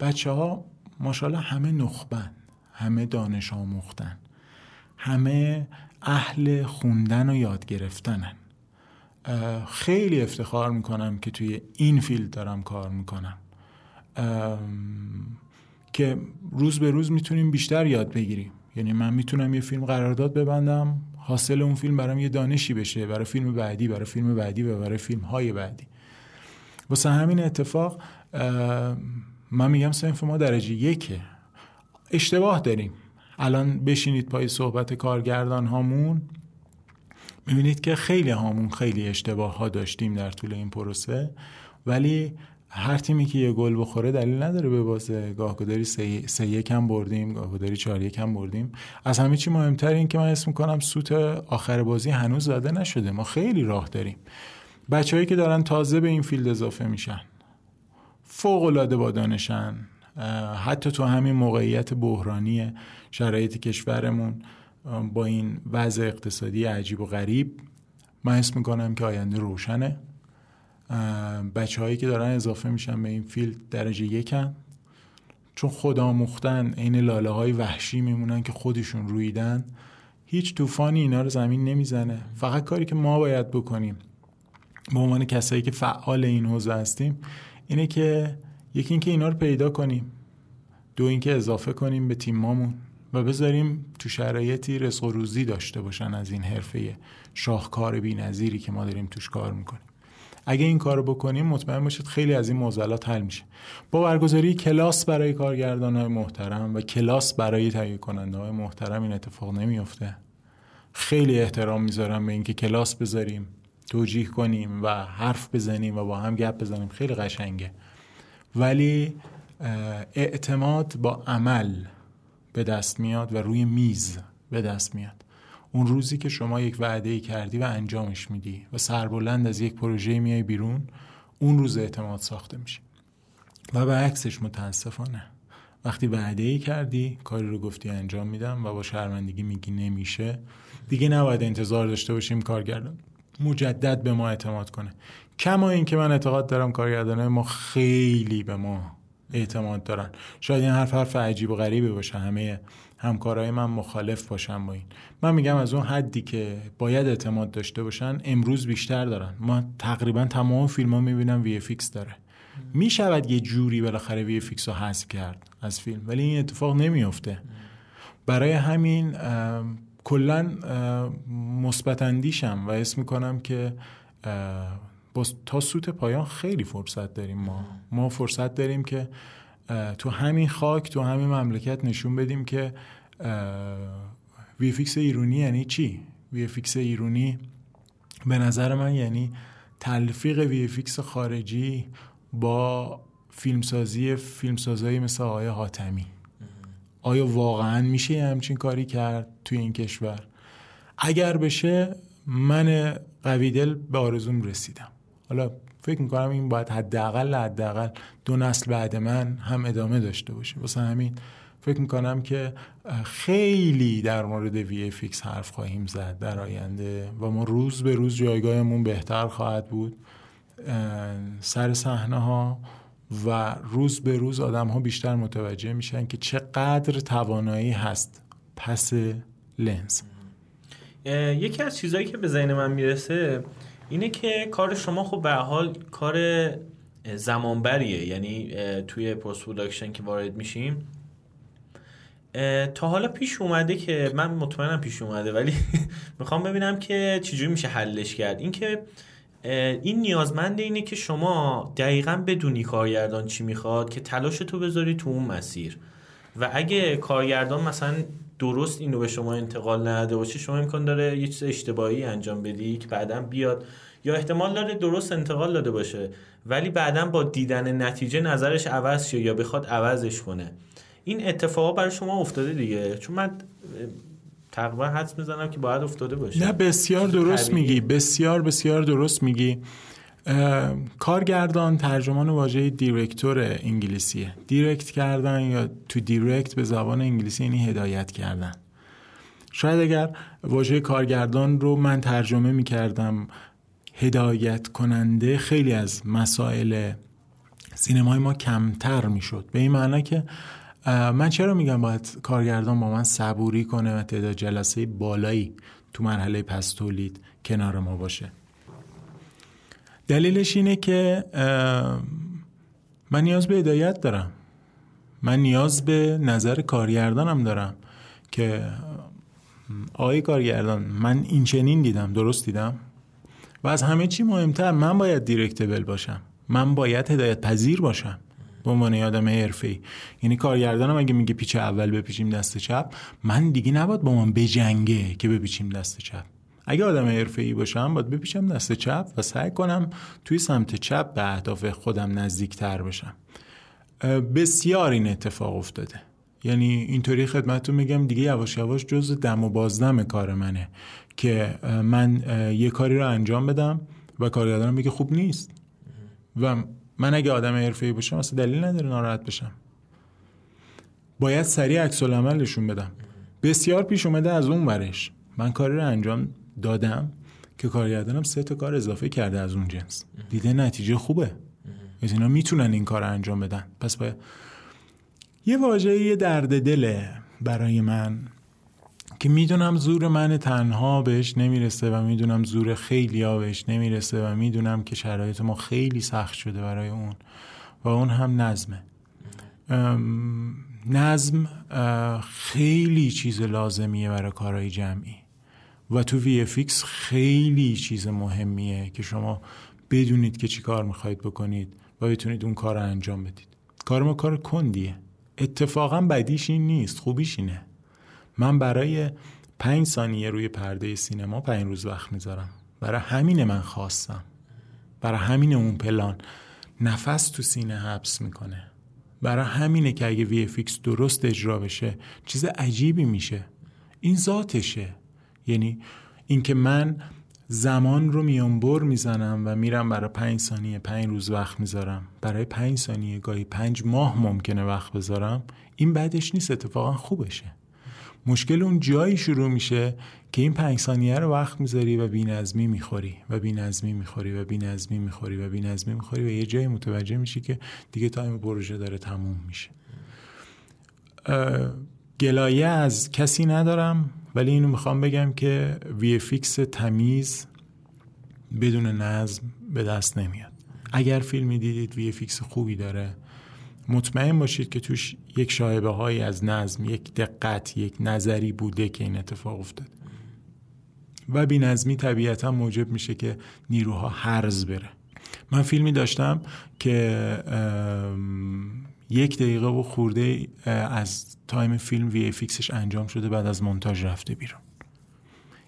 بچه ها ماشاءالله همه نخبن، همه دانش آموختن، همه اهل خوندن و یاد گرفتنن. خیلی افتخار میکنم که توی این فیلد دارم کار میکنم که روز به روز میتونیم بیشتر یاد بگیریم. یعنی من میتونم یه فیلم قرارداد ببندم، حاصل اون فیلم برام یه دانشی بشه برای فیلم بعدی، برای فیلم بعدی و برای فیلم های بعدی. واسه همین اتفاق من میگم صنف ما درجه یکه. اشتباه داریم. الان بشینید پای صحبت کارگردان هامون میبینید که خیلی هامون خیلی اشتباه ها داشتیم در طول این پروسه، ولی هر تیمی که یه گل بخوره دلیل نداره به بازه. گاهگداری سه یک هم بردیم، گاهگداری چهار یک هم بردیم. از همه چی مهمتر این که من اسم میکنم سوت آخر بازی هنوز زده نشده. ما خیلی راه داریم. بچه هایی که دارن تازه به این فیلد اضافه میشن فوق‌العاده با دانشن، حتی تو همین موقعیت بحرانی شرایط کشورمون با این وضع اقتصادی عجیب و غریب من حس میکنم که آینده روشنه. بچه هایی که دارن اضافه میشن به این فیلد درجه یکن، چون خدا مختن، این لاله های وحشی میمونن که خودشون رویدن. هیچ طوفانی اینا رو زمین نمیزنه. فقط کاری که ما باید بکنیم به عنوان کسایی که فعال این حوزه هستیم اینه که یکی اینکه اینا رو پیدا کنیم، دو اینکه اضافه کنیم به تیممون و بذاریم تو شرایطی رزق و روزی داشته باشن از این حرفه شاهکار بی‌نظیری که ما داریم توش کار میکنیم. اگه این کارو بکنیم مطمئن باشید خیلی از این معضلات حل میشه. با برگزاری کلاس برای کارگردان‌های محترم و کلاس برای تهیه کننده‌های محترم این اتفاق نمیفته. خیلی احترام میذارم به اینکه کلاس بذاریم، توجیه کنیم و حرف بزنیم و با هم گپ بزنیم، خیلی قشنگه. ولی اعتماد با عمل به دست میاد و روی میز به دست میاد. اون روزی که شما یک وعده‌ای کردی و انجامش میدی و سربلند از یک پروژه میای بیرون، اون روز اعتماد ساخته میشه. و برعکسش متاسفانه وقتی وعده‌ای کردی، کاری رو گفتی انجام میدم و با شرمندگی میگی نمیشه، دیگه نباید انتظار داشته باشیم کارگردان مجدد به ما اعتماد کنه. کما این که من اعتقاد دارم کارگردان‌های ما خیلی به ما اعتماد دارن. شاید این حرف حرف عجیب و غریبه باشه، همه همکارای من مخالف باشن با این، من میگم از اون حدی که باید اعتماد داشته باشن امروز بیشتر دارن. ما تقریبا تمام فیلم‌ها میبینم وی اف ایکس داره. میشود یه جوری بالاخره وی اف ایکس رو حذف کرد از فیلم، ولی این اتفاق نمیفته. برای همین کلا مثبت اندیشم و حس میکنم که تا سوت پایان خیلی فرصت داریم. ما ما فرصت داریم که تو همین خاک، تو همین مملکت نشون بدیم که وی اف ایکس ایرانی یعنی چی. وی اف ایکس ایرانی به نظر من یعنی تلفیق وی اف ایکس خارجی با فیلمسازی فیلمسازایی مثل آقای حاتمی. آیا واقعا میشه همچین کاری کرد توی این کشور؟ اگر بشه من قویدل به آرزوم رسیدم. حالا فکر میکنم این باید حداقل حداقل دو نسل بعد من هم ادامه داشته باشه. واسه همین فکر میکنم که خیلی در مورد وی اف ایکس حرف خواهیم زد در آینده و ما روز به روز جایگاهمون بهتر خواهد بود سر صحنه ها و روز به روز آدم ها بیشتر متوجه میشن که چقدر توانایی هست پس لنز. یکی از چیزایی که به ذهن من میرسه اینه که کار شما خب به هر حال کار زمانبریه، یعنی توی پست پروداکشن که وارد میشیم تا حالا پیش اومده که من مطمئنم پیش اومده، ولی میخوام ببینم که چجوری میشه حلش کرد. این که این نیازمنده اینه که شما دقیقاً بدونی کارگردان چی میخواد که تلاشتو بذاری تو اون مسیر، و اگه کارگردان مثلا درست اینو به شما انتقال نده باشه شما امکان داره یه چیز اشتباهی انجام بدی که بعداً بیاد، یا احتمال داره درست انتقال داده باشه ولی بعداً با دیدن نتیجه نظرش عوض شه یا بخواد عوضش کنه. این اتفاقا برای شما افتاده دیگه؟ چون من تقریبا حدس میزنم که باید افتاده باشه. نه بسیار درست طبیعی. میگی بسیار بسیار درست میگی. کارگردان ترجمان واژه دیرکتور انگلیسیه. دیرکت کردن یا تو دیرکت به زبان انگلیسی یعنی هدایت کردن. شاید اگر واژه کارگردان رو من ترجمه میکردم هدایت کننده، خیلی از مسائل سینمای ما کمتر میشد. به این معنی که من چرا میگم باید کارگردان با من صبوری کنه و تعداد جلسه بالایی تو مرحله پس تولید کنار ما باشه. دلیلش اینه که من نیاز به هدایت دارم، من نیاز به نظر کارگردانم دارم که آقای کارگردان من این چنین دیدم، درست دیدم. و از همه چی مهمتر من باید دیرکتبل باشم، من باید هدایت پذیر باشم به عنوان آدم حرفه‌ای. یعنی کارگردانم اگه میگه پیچ اول بپیچیم دست چپ، من دیگه نباید با من بجنگه که بپیچیم دست چپ. اگه آدم حرفه‌ای باشم باید بپیچم دست چپ و سعی کنم توی سمت چپ به اهداف خودم نزدیکتر بشم. بسیار این اتفاق افتاده. یعنی اینطوری خدمتتون میگم دیگه یواش یواش جزء دم و بازدم کار منه که من یه کاری رو انجام بدم و کارگردانم میگه خوب نیست، و من اگه آدم حرفه‌ای باشم اصلا دلیل نداره ناراحت بشم. باید سریع عکس العمل نشون بدم. بسیار پیش اومده از اون ورش من کاری رو انجام دادم که کارگردانم سه تا کار اضافه کرده از اون جنس، دیده نتیجه خوبه، از اینا میتونن این کار رو انجام بدن. پس باید یه واژه یه درد دله برای من که میدونم زور من تنها بهش نمیرسه و میدونم زور خیلیا بهش نمیرسه و میدونم که شرایط ما خیلی سخت شده برای اون، و اون هم نظمه. ام نظم خیلی چیز لازمیه برای کارهای جمعی و تو وی اف ایکس خیلی چیز مهمیه که شما بدونید که چی کار میخواید بکنید و بتونید اون کار رو انجام بدید. کار ما کار کندیه، اتفاقا بدیش این نیست، خوبیش اینه. من برای پنج ثانیه روی پرده سینما پنج روز وقت میذارم. برای همین من خواستم، برای همین اون پلان نفس تو سینه حبس میکنه، برای همینه که اگه وی اف ایکس درست اجرا بشه چیز عجیبی میشه. این ذاتشه، یعنی اینکه من زمان رو میانبر میزنم و میرم برای پنج ثانیه پنج روز وقت میذارم، برای پنج ثانیه گاهی پنج ماه ممکنه وقت بذارم. این بعدش نیست، اتفاقا خوبشه. مشکل اون جایی شروع میشه که این پنج ثانیه رو وقت میذاری و بی‌نظمی میخوری و بی‌نظمی میخوری و بی‌نظمی میخوری و بی‌نظمی میخوری و یه جایی متوجه میشی که دیگه تایم پروژه داره تموم میشه. گلایه از کسی ندارم، ولی اینو میخوام بگم که وی افیکس تمیز بدون نظم به دست نمیاد. اگر فیلمی دیدید وی افیکس خوبی داره، مطمئن باشید که توش یک شایبه هایی از نظم، یک دقت، یک نظری بوده که این اتفاق افتاد. و بی نظمی طبیعتا موجب میشه که نیروها هرز بره. من فیلمی داشتم که یک دقیقه و خورده از تایم فیلم وی افیکسش انجام شده، بعد از مونتاژ رفته بیرون.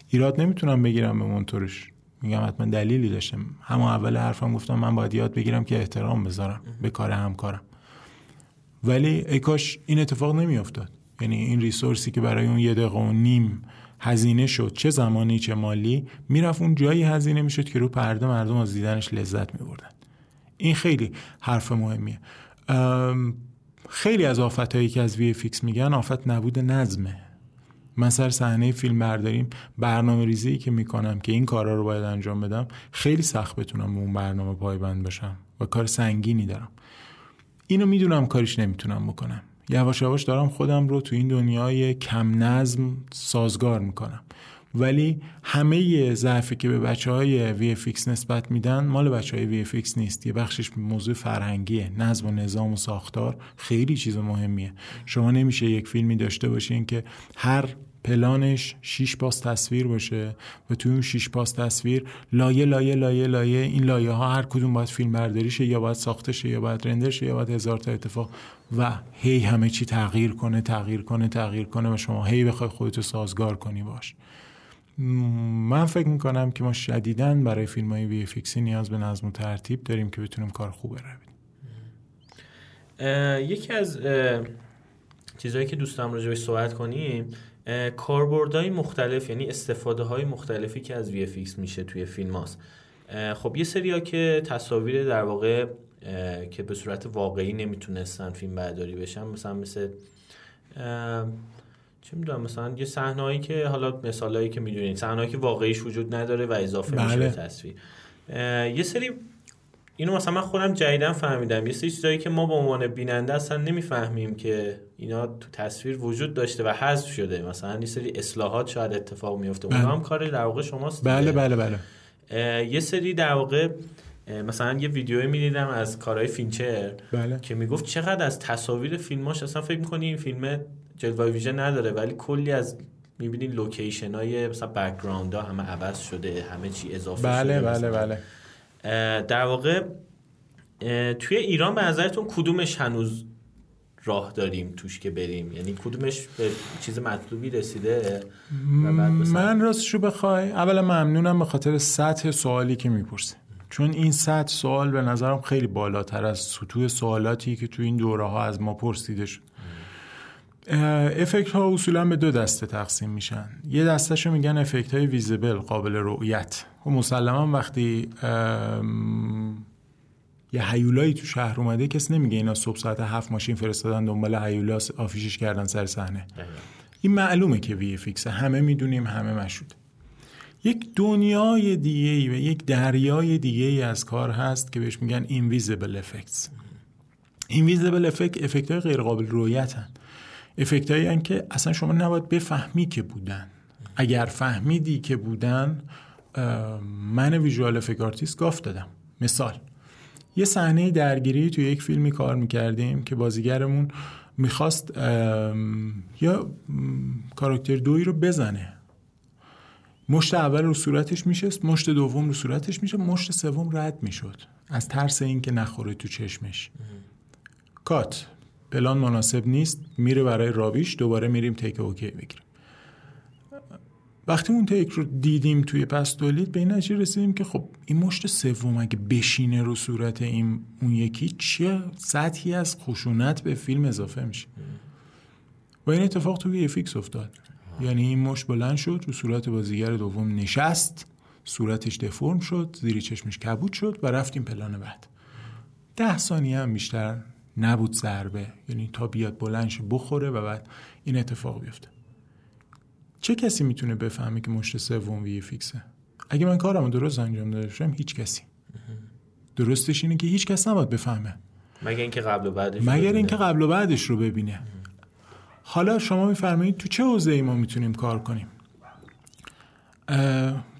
ایراد نمیتونم بگیرم به مونتورش، میگم حتما دلیلی داشتم. همون اول حرفم گفتم من باید یاد بگیرم که احترام بذارم به کار همکارم، ولی ای کاش این اتفاق نمیافتاد. یعنی این ریسورسی که برای اون یه دقیقه و نیم هزینه شد، چه زمانی چه مالی، میرفت اون جایی هزینه میشد که رو پرده مردم از دیدنش لذت میبردن. این خیلی حرف مهمیه. خیلی از آفتایی که از وی افیکس میگن آفت نبود نظمه. من سر صحنه فیلم برداریم برنامه ریزی که میکنم که این کارا رو باید انجام بدم، خیلی سخت بتونم به اون برنامه پایبند باشم و کار سنگینی دارم. اینو میدونم کاریش نمیتونم بکنم. یواش یواش دارم خودم رو تو این دنیای کم نظم سازگار میکنم، ولی همه ضعفی که به بچهای وی افیکس نسبت میدن مال بچهای وی افیکس نیست. یه بخشش موضوع فرهنگیه، نظم و نظام و ساختار خیلی چیز مهمیه. شما نمیشه یک فیلمی داشته باشین که هر پلانش شش پاس تصویر باشه و توی اون شش پاس تصویر لایه لایه لایه لایه این لایه ها هر کدوم باید فیلم برداری شه، یا باید ساخته شه، یا باید رندر شه، یا باید هزار تا اتفاق و هی همه چی تغییر کنه تغییر کنه تغییر کنه و شما هی بخوای خودتو سازگار کنی باش. من فکر میکنم که ما شدیداً برای فیلم های وی افیکسی نیاز به نظم و ترتیب داریم که بتونیم کار خوب بکنیم. یکی از چیزایی که دوستم راجعش صحبت کنیم کاربردهای مختلف، یعنی استفاده های مختلفی که از وی افیکس میشه توی فیلم هاست. خب یه سریا که تصاویر در واقع که به صورت واقعی نمیتونستن فیلم برداری بشن، مثلا مثل چه میدونم مثلا یه صحنه‌ای که حالا مثالایی که میدونید صحنه‌ای که واقعیش وجود نداره و اضافه بله. میشه به تصویر. یه سری اینو مثلا من خودم جدیداً فهمیدم، یه سری چیزایی که ما به عنوان بیننده اصلا نمیفهمیم که اینا تو تصویر وجود داشته و حذف شده، مثلا یه سری اصلاحات شاید اتفاق میفته بله. اونها هم کار در واقع شماست. بله بله بله. یه سری در واقع مثلا یه ویدیویی می‌دیدم از کارهای فینچر بله. که میگفت چقدر از تصاویر فیلماش اصلا فکر می‌کنی این فیلم جلوه ویژن نداره، ولی کلی از می‌بینین لوکیشن‌های مثلا بک‌گراند‌ها همه عوض شده، همه چی اضافه بله شده. بله بله بله. در واقع توی ایران به نظرتون کدومش هنوز راه داریم توش که بریم؟ یعنی کدومش به چیز مطلوبی رسیده؟ من راستشو بخوای اولا ممنونم به خاطر سطح سوالی که میپرسه، چون این سطح سوال به نظرم خیلی بالاتر از سطوح سوالاتی که توی این دوره‌ها از ما پرسیده شد. افکت ها اصولا به دو دسته تقسیم میشن. یه دستهشو میگن افکت های ویزیبل، قابل رؤیت. و مسلما وقتی یه هیولایی تو شهر اومده کس نمیگه اینا صبح ساعت هفت ماشین فرستادن دنبال هیولا آفیشش کردن سر صحنه. این معلومه که وی افیکس، همه میدونیم، همه مشهود. یک دنیای دیگه‌ای و یک دریای دیگه‌ای از کار هست که بهش میگن اینویزیبل افکتس. اینویزیبل افکت افکت های غیر قابل رؤیتن. افکت هایی هن که اصلا شما نباید بفهمی که بودن. اگر فهمیدی که بودن، من ویژوال افکت آرتیست گاف دادم. مثال یه صحنه درگیری توی یک فیلمی کار میکردیم که بازیگرمون میخواست یا کاراکتر دویی رو بزنه، مشت اول رو صورتش میشست، مشت دوم رو صورتش میشه، مشت سوم رد میشد از ترس این که نخوره تو چشمش. کات پلان مناسب نیست، میره برای رابیش، دوباره میریم تیک اوکی بگیریم. وقتی اون تیک رو دیدیم توی پس تولید به این نتیجه رسیدیم که خب این مشت سوم اگه بشینه رو صورت این اون یکی، چه سطحی از خشونت به فیلم اضافه میشه. و این اتفاق توی افیکس افتاد. یعنی این مشت بلند شد رو صورت بازیگر دوم نشست، صورتش دفرم شد، زیر چشمش کبود شد و رفتیم پلان بعد. ده ثانیه هم بیشتر نبود ضربه، یعنی تا بیاد بلندش بخوره و بعد این اتفاق بیفته. چه کسی میتونه بفهمه که مشت سوم وی فیکسه؟ اگه من کارمو درست انجام دادم، هیچ کسی. درستش اینه که هیچ کس نباید بفهمه، مگر اینکه قبل و بعدش مگر اینکه قبل و بعدش رو ببینه. حالا شما میفرمایید تو چه حوزه‌ای ما میتونیم کار کنیم؟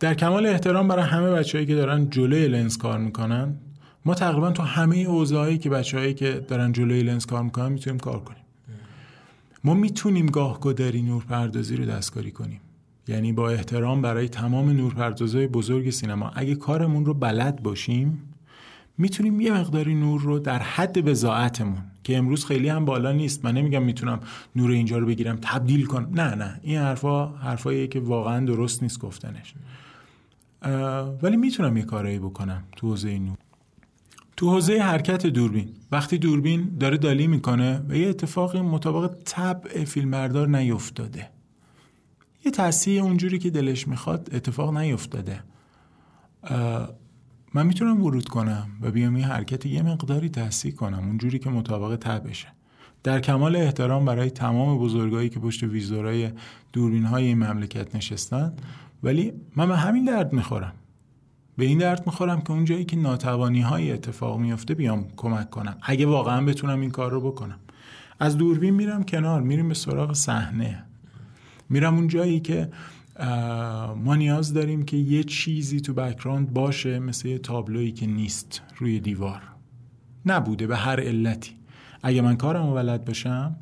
در کمال احترام برای همه بچه‌هایی که دارن جلوی لنز کار میکنن، ما تقریبا تو همه حوزه‌هایی که بچه‌هایی که دارن جلوی لنز کار میکنن میتونیم کار کنیم. ما میتونیم گاه‌گداری نورپردازی رو دستکاری کنیم، یعنی با احترام برای تمام نورپردازهای بزرگ سینما، اگه کارمون رو بلد باشیم میتونیم یه مقداری نور رو در حد بضاعتمون که امروز خیلی هم بالا نیست، من نمیگم میتونم نور اینجا رو بگیرم تبدیل کنم، نه نه این حرفا حرفاییه که واقعا درست نیست گفتنش، ولی میتونم یه کارایی بکنم تو حوزه نور. تو حوزه حرکت دوربین، وقتی دوربین داره دالی میکنه و یه اتفاقی مطابق طبع فیلمبردار نیفتاده، یه تصحیح اونجوری که دلش میخواد اتفاق نیفتاده، من میتونم ورود کنم و بیام یه حرکت یه مقداری تصحیح کنم اونجوری که مطابق طبعشه. در کمال احترام برای تمام بزرگایی که پشت ویزورای دوربین‌های این مملکت نشستن، ولی من به همین درد میخورم، به این درد میخورم که اونجایی که ناتوانی‌های اتفاق میفته بیام کمک کنم، اگه واقعا بتونم این کار رو بکنم. از دوربین میرم کنار، میریم به سراغ صحنه، میرم اون جایی که ما نیاز داریم که یه چیزی تو بک‌گراند باشه، مثل یه تابلویی که نیست روی دیوار، نبوده به هر علتی. اگه من کارمو بلد باشم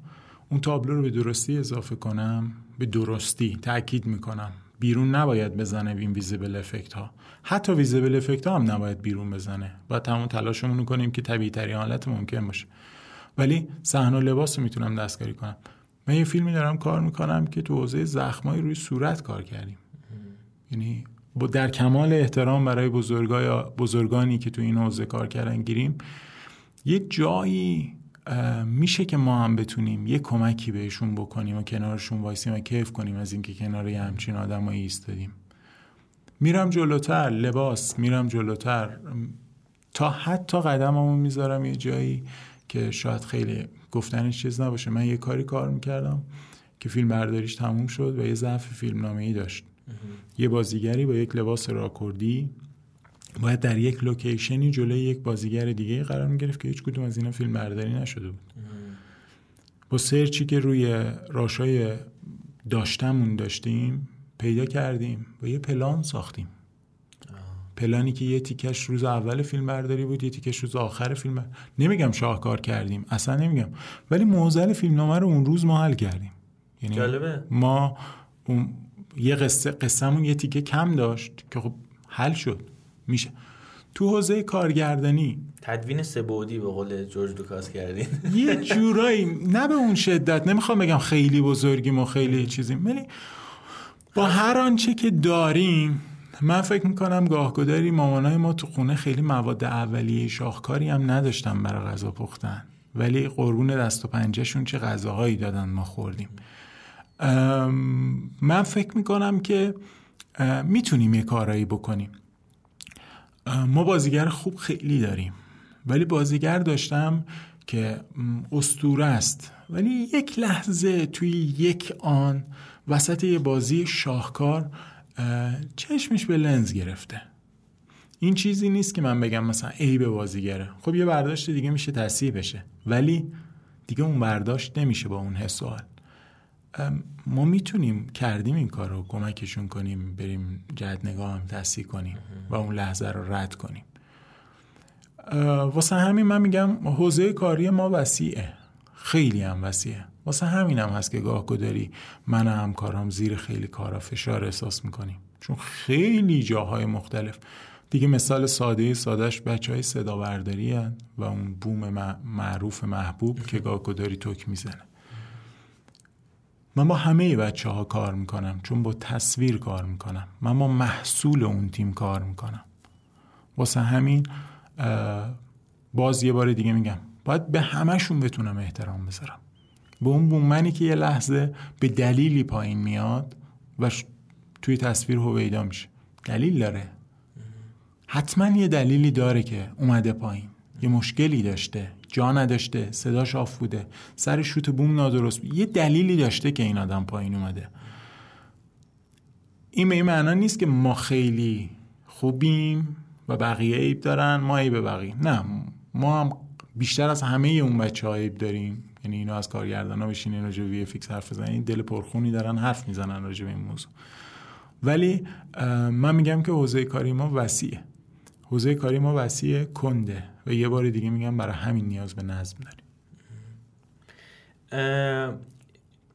اون تابلو رو به درستی اضافه کنم، به درستی تأکید میکنم بیرون نباید بزنه، این ویزیبل افکت ها حتی ویزیبل افکت ها هم نباید بیرون بزنه، باید تمام تلاشمون رو کنیم که طبیعی ترین حالت ممکن باشه. ولی صحنه و لباس رو میتونم دستکاری کنم. من یه فیلمی دارم کار میکنم که تو حوزه زخمای روی صورت کار کردیم، یعنی در کمال احترام برای بزرگانی که تو این حوزه کار کردن گیریم، یه جایی میشه که ما هم بتونیم یه کمکی بهشون بکنیم و کنارشون وایسیم و کیف کنیم از اینکه کنار یه همچین آدمایی ایستادیم. میرم جلوتر، لباس میرم جلوتر تا حتی قدممو میذارم یه جایی که شاید خیلی گفتنش چیز نباشه. من یه کاری کار میکردم که فیلم برداریش تموم شد و یه ضعف فیلمنامه‌ای داشت. یه بازیگری با یک لباس راکوردی باید در یک لوکیشنی جلوی یک بازیگر دیگه قرار میگرفت که هیچ کدوم از اینا فیلم برداری نشده بود. با سرچی که روی راشای داشتمون داشتیم پیدا کردیم و یه پلان ساختیم. پلانی که یه تیکش روز اول فیلم برداری بود، یه تیکش روز آخر فیلم برداری. نمیگم شاهکار کردیم، اصلا نمیگم، ولی موزل فیلمنامه رو اون روز ما حل کردیم. یعنی جالبه. ما اون یه قصه قصه‌مون یه تیکه کم داشت که خب حل شد. میشه تو حوزه کارگردانی تدوین سه بعدی به قول جرج لوکاس کردین. یه جورایی نه به اون شدت، نمیخوام بگم خیلی بزرگیم و خیلی چیزی، ولی با هر آنچه که داریم من فکر میکنم گاهگداری مامانای ما تو خونه خیلی مواد اولیه شاهکاری هم نداشتن برای غذا پختن، ولی قربون دست و پنجهشون چه غذاهایی دادن ما خوردیم. من فکر میکنم که میتونیم یه کارایی بکنیم. ما بازیگر خوب خیلی داریم، ولی بازیگر داشتم که اسطوره است، ولی یک لحظه توی یک آن وسط یه بازی شاهکار چشمش به لنز گرفته. این چیزی نیست که من بگم مثلا ای به بازیگره، خب یه برداشت دیگه میشه تصحیح بشه، ولی دیگه اون برداشت نمیشه با اون حس و حال. ما میتونیم کردیم این کار رو، کمکشون کنیم، بریم جهت نگاه هم تصحیح کنیم و اون لحظه رو رد کنیم. واسه همین من میگم حوزه کاری ما وسیعه، خیلی هم وسیعه. واسه همینم هست که گاه‌گداری من هم کارام زیر خیلی کارا فشار احساس میکنیم، چون خیلی جاهای مختلف دیگه. مثال ساده سادهش بچهای صدا برداری هن و اون بوم معروف محبوب که گاه‌گداری توک میزنه. من با همه بچه ها کار میکنم، چون با تصویر کار میکنم، من با محصول اون تیم کار میکنم. واسه همین باز یه بار دیگه میگم باید به همه‌شون بتونم احترام بذارم، به اون بومنی که یه لحظه به دلیلی پایین میاد و توی تصویر هویدا میشه. دلیل داره، حتما یه دلیلی داره که اومده پایین، یه مشکلی داشته، جا نداشته، صداش آف بوده، سر شوت بوم نادرست، یه دلیلی داشته که این آدم پایین اومده. این به این معنا نیست که ما خیلی خوبیم و بقیه عیب دارن ما عیب بقیه، نه، ما هم بیشتر از همه اون بچه‌ها عیب داریم. یعنی اینا از کارگردانا بشینین راجع به وی افکس حرف بزنن، دل پرخونی دارن حرف میزنن راجع به این موضوع. ولی من میگم که حوزه کاری ما وسیعه، حوزه کاری ما وسیعه، کنده، و یه بار دیگه میگم برای همین نیاز به نظم داریم.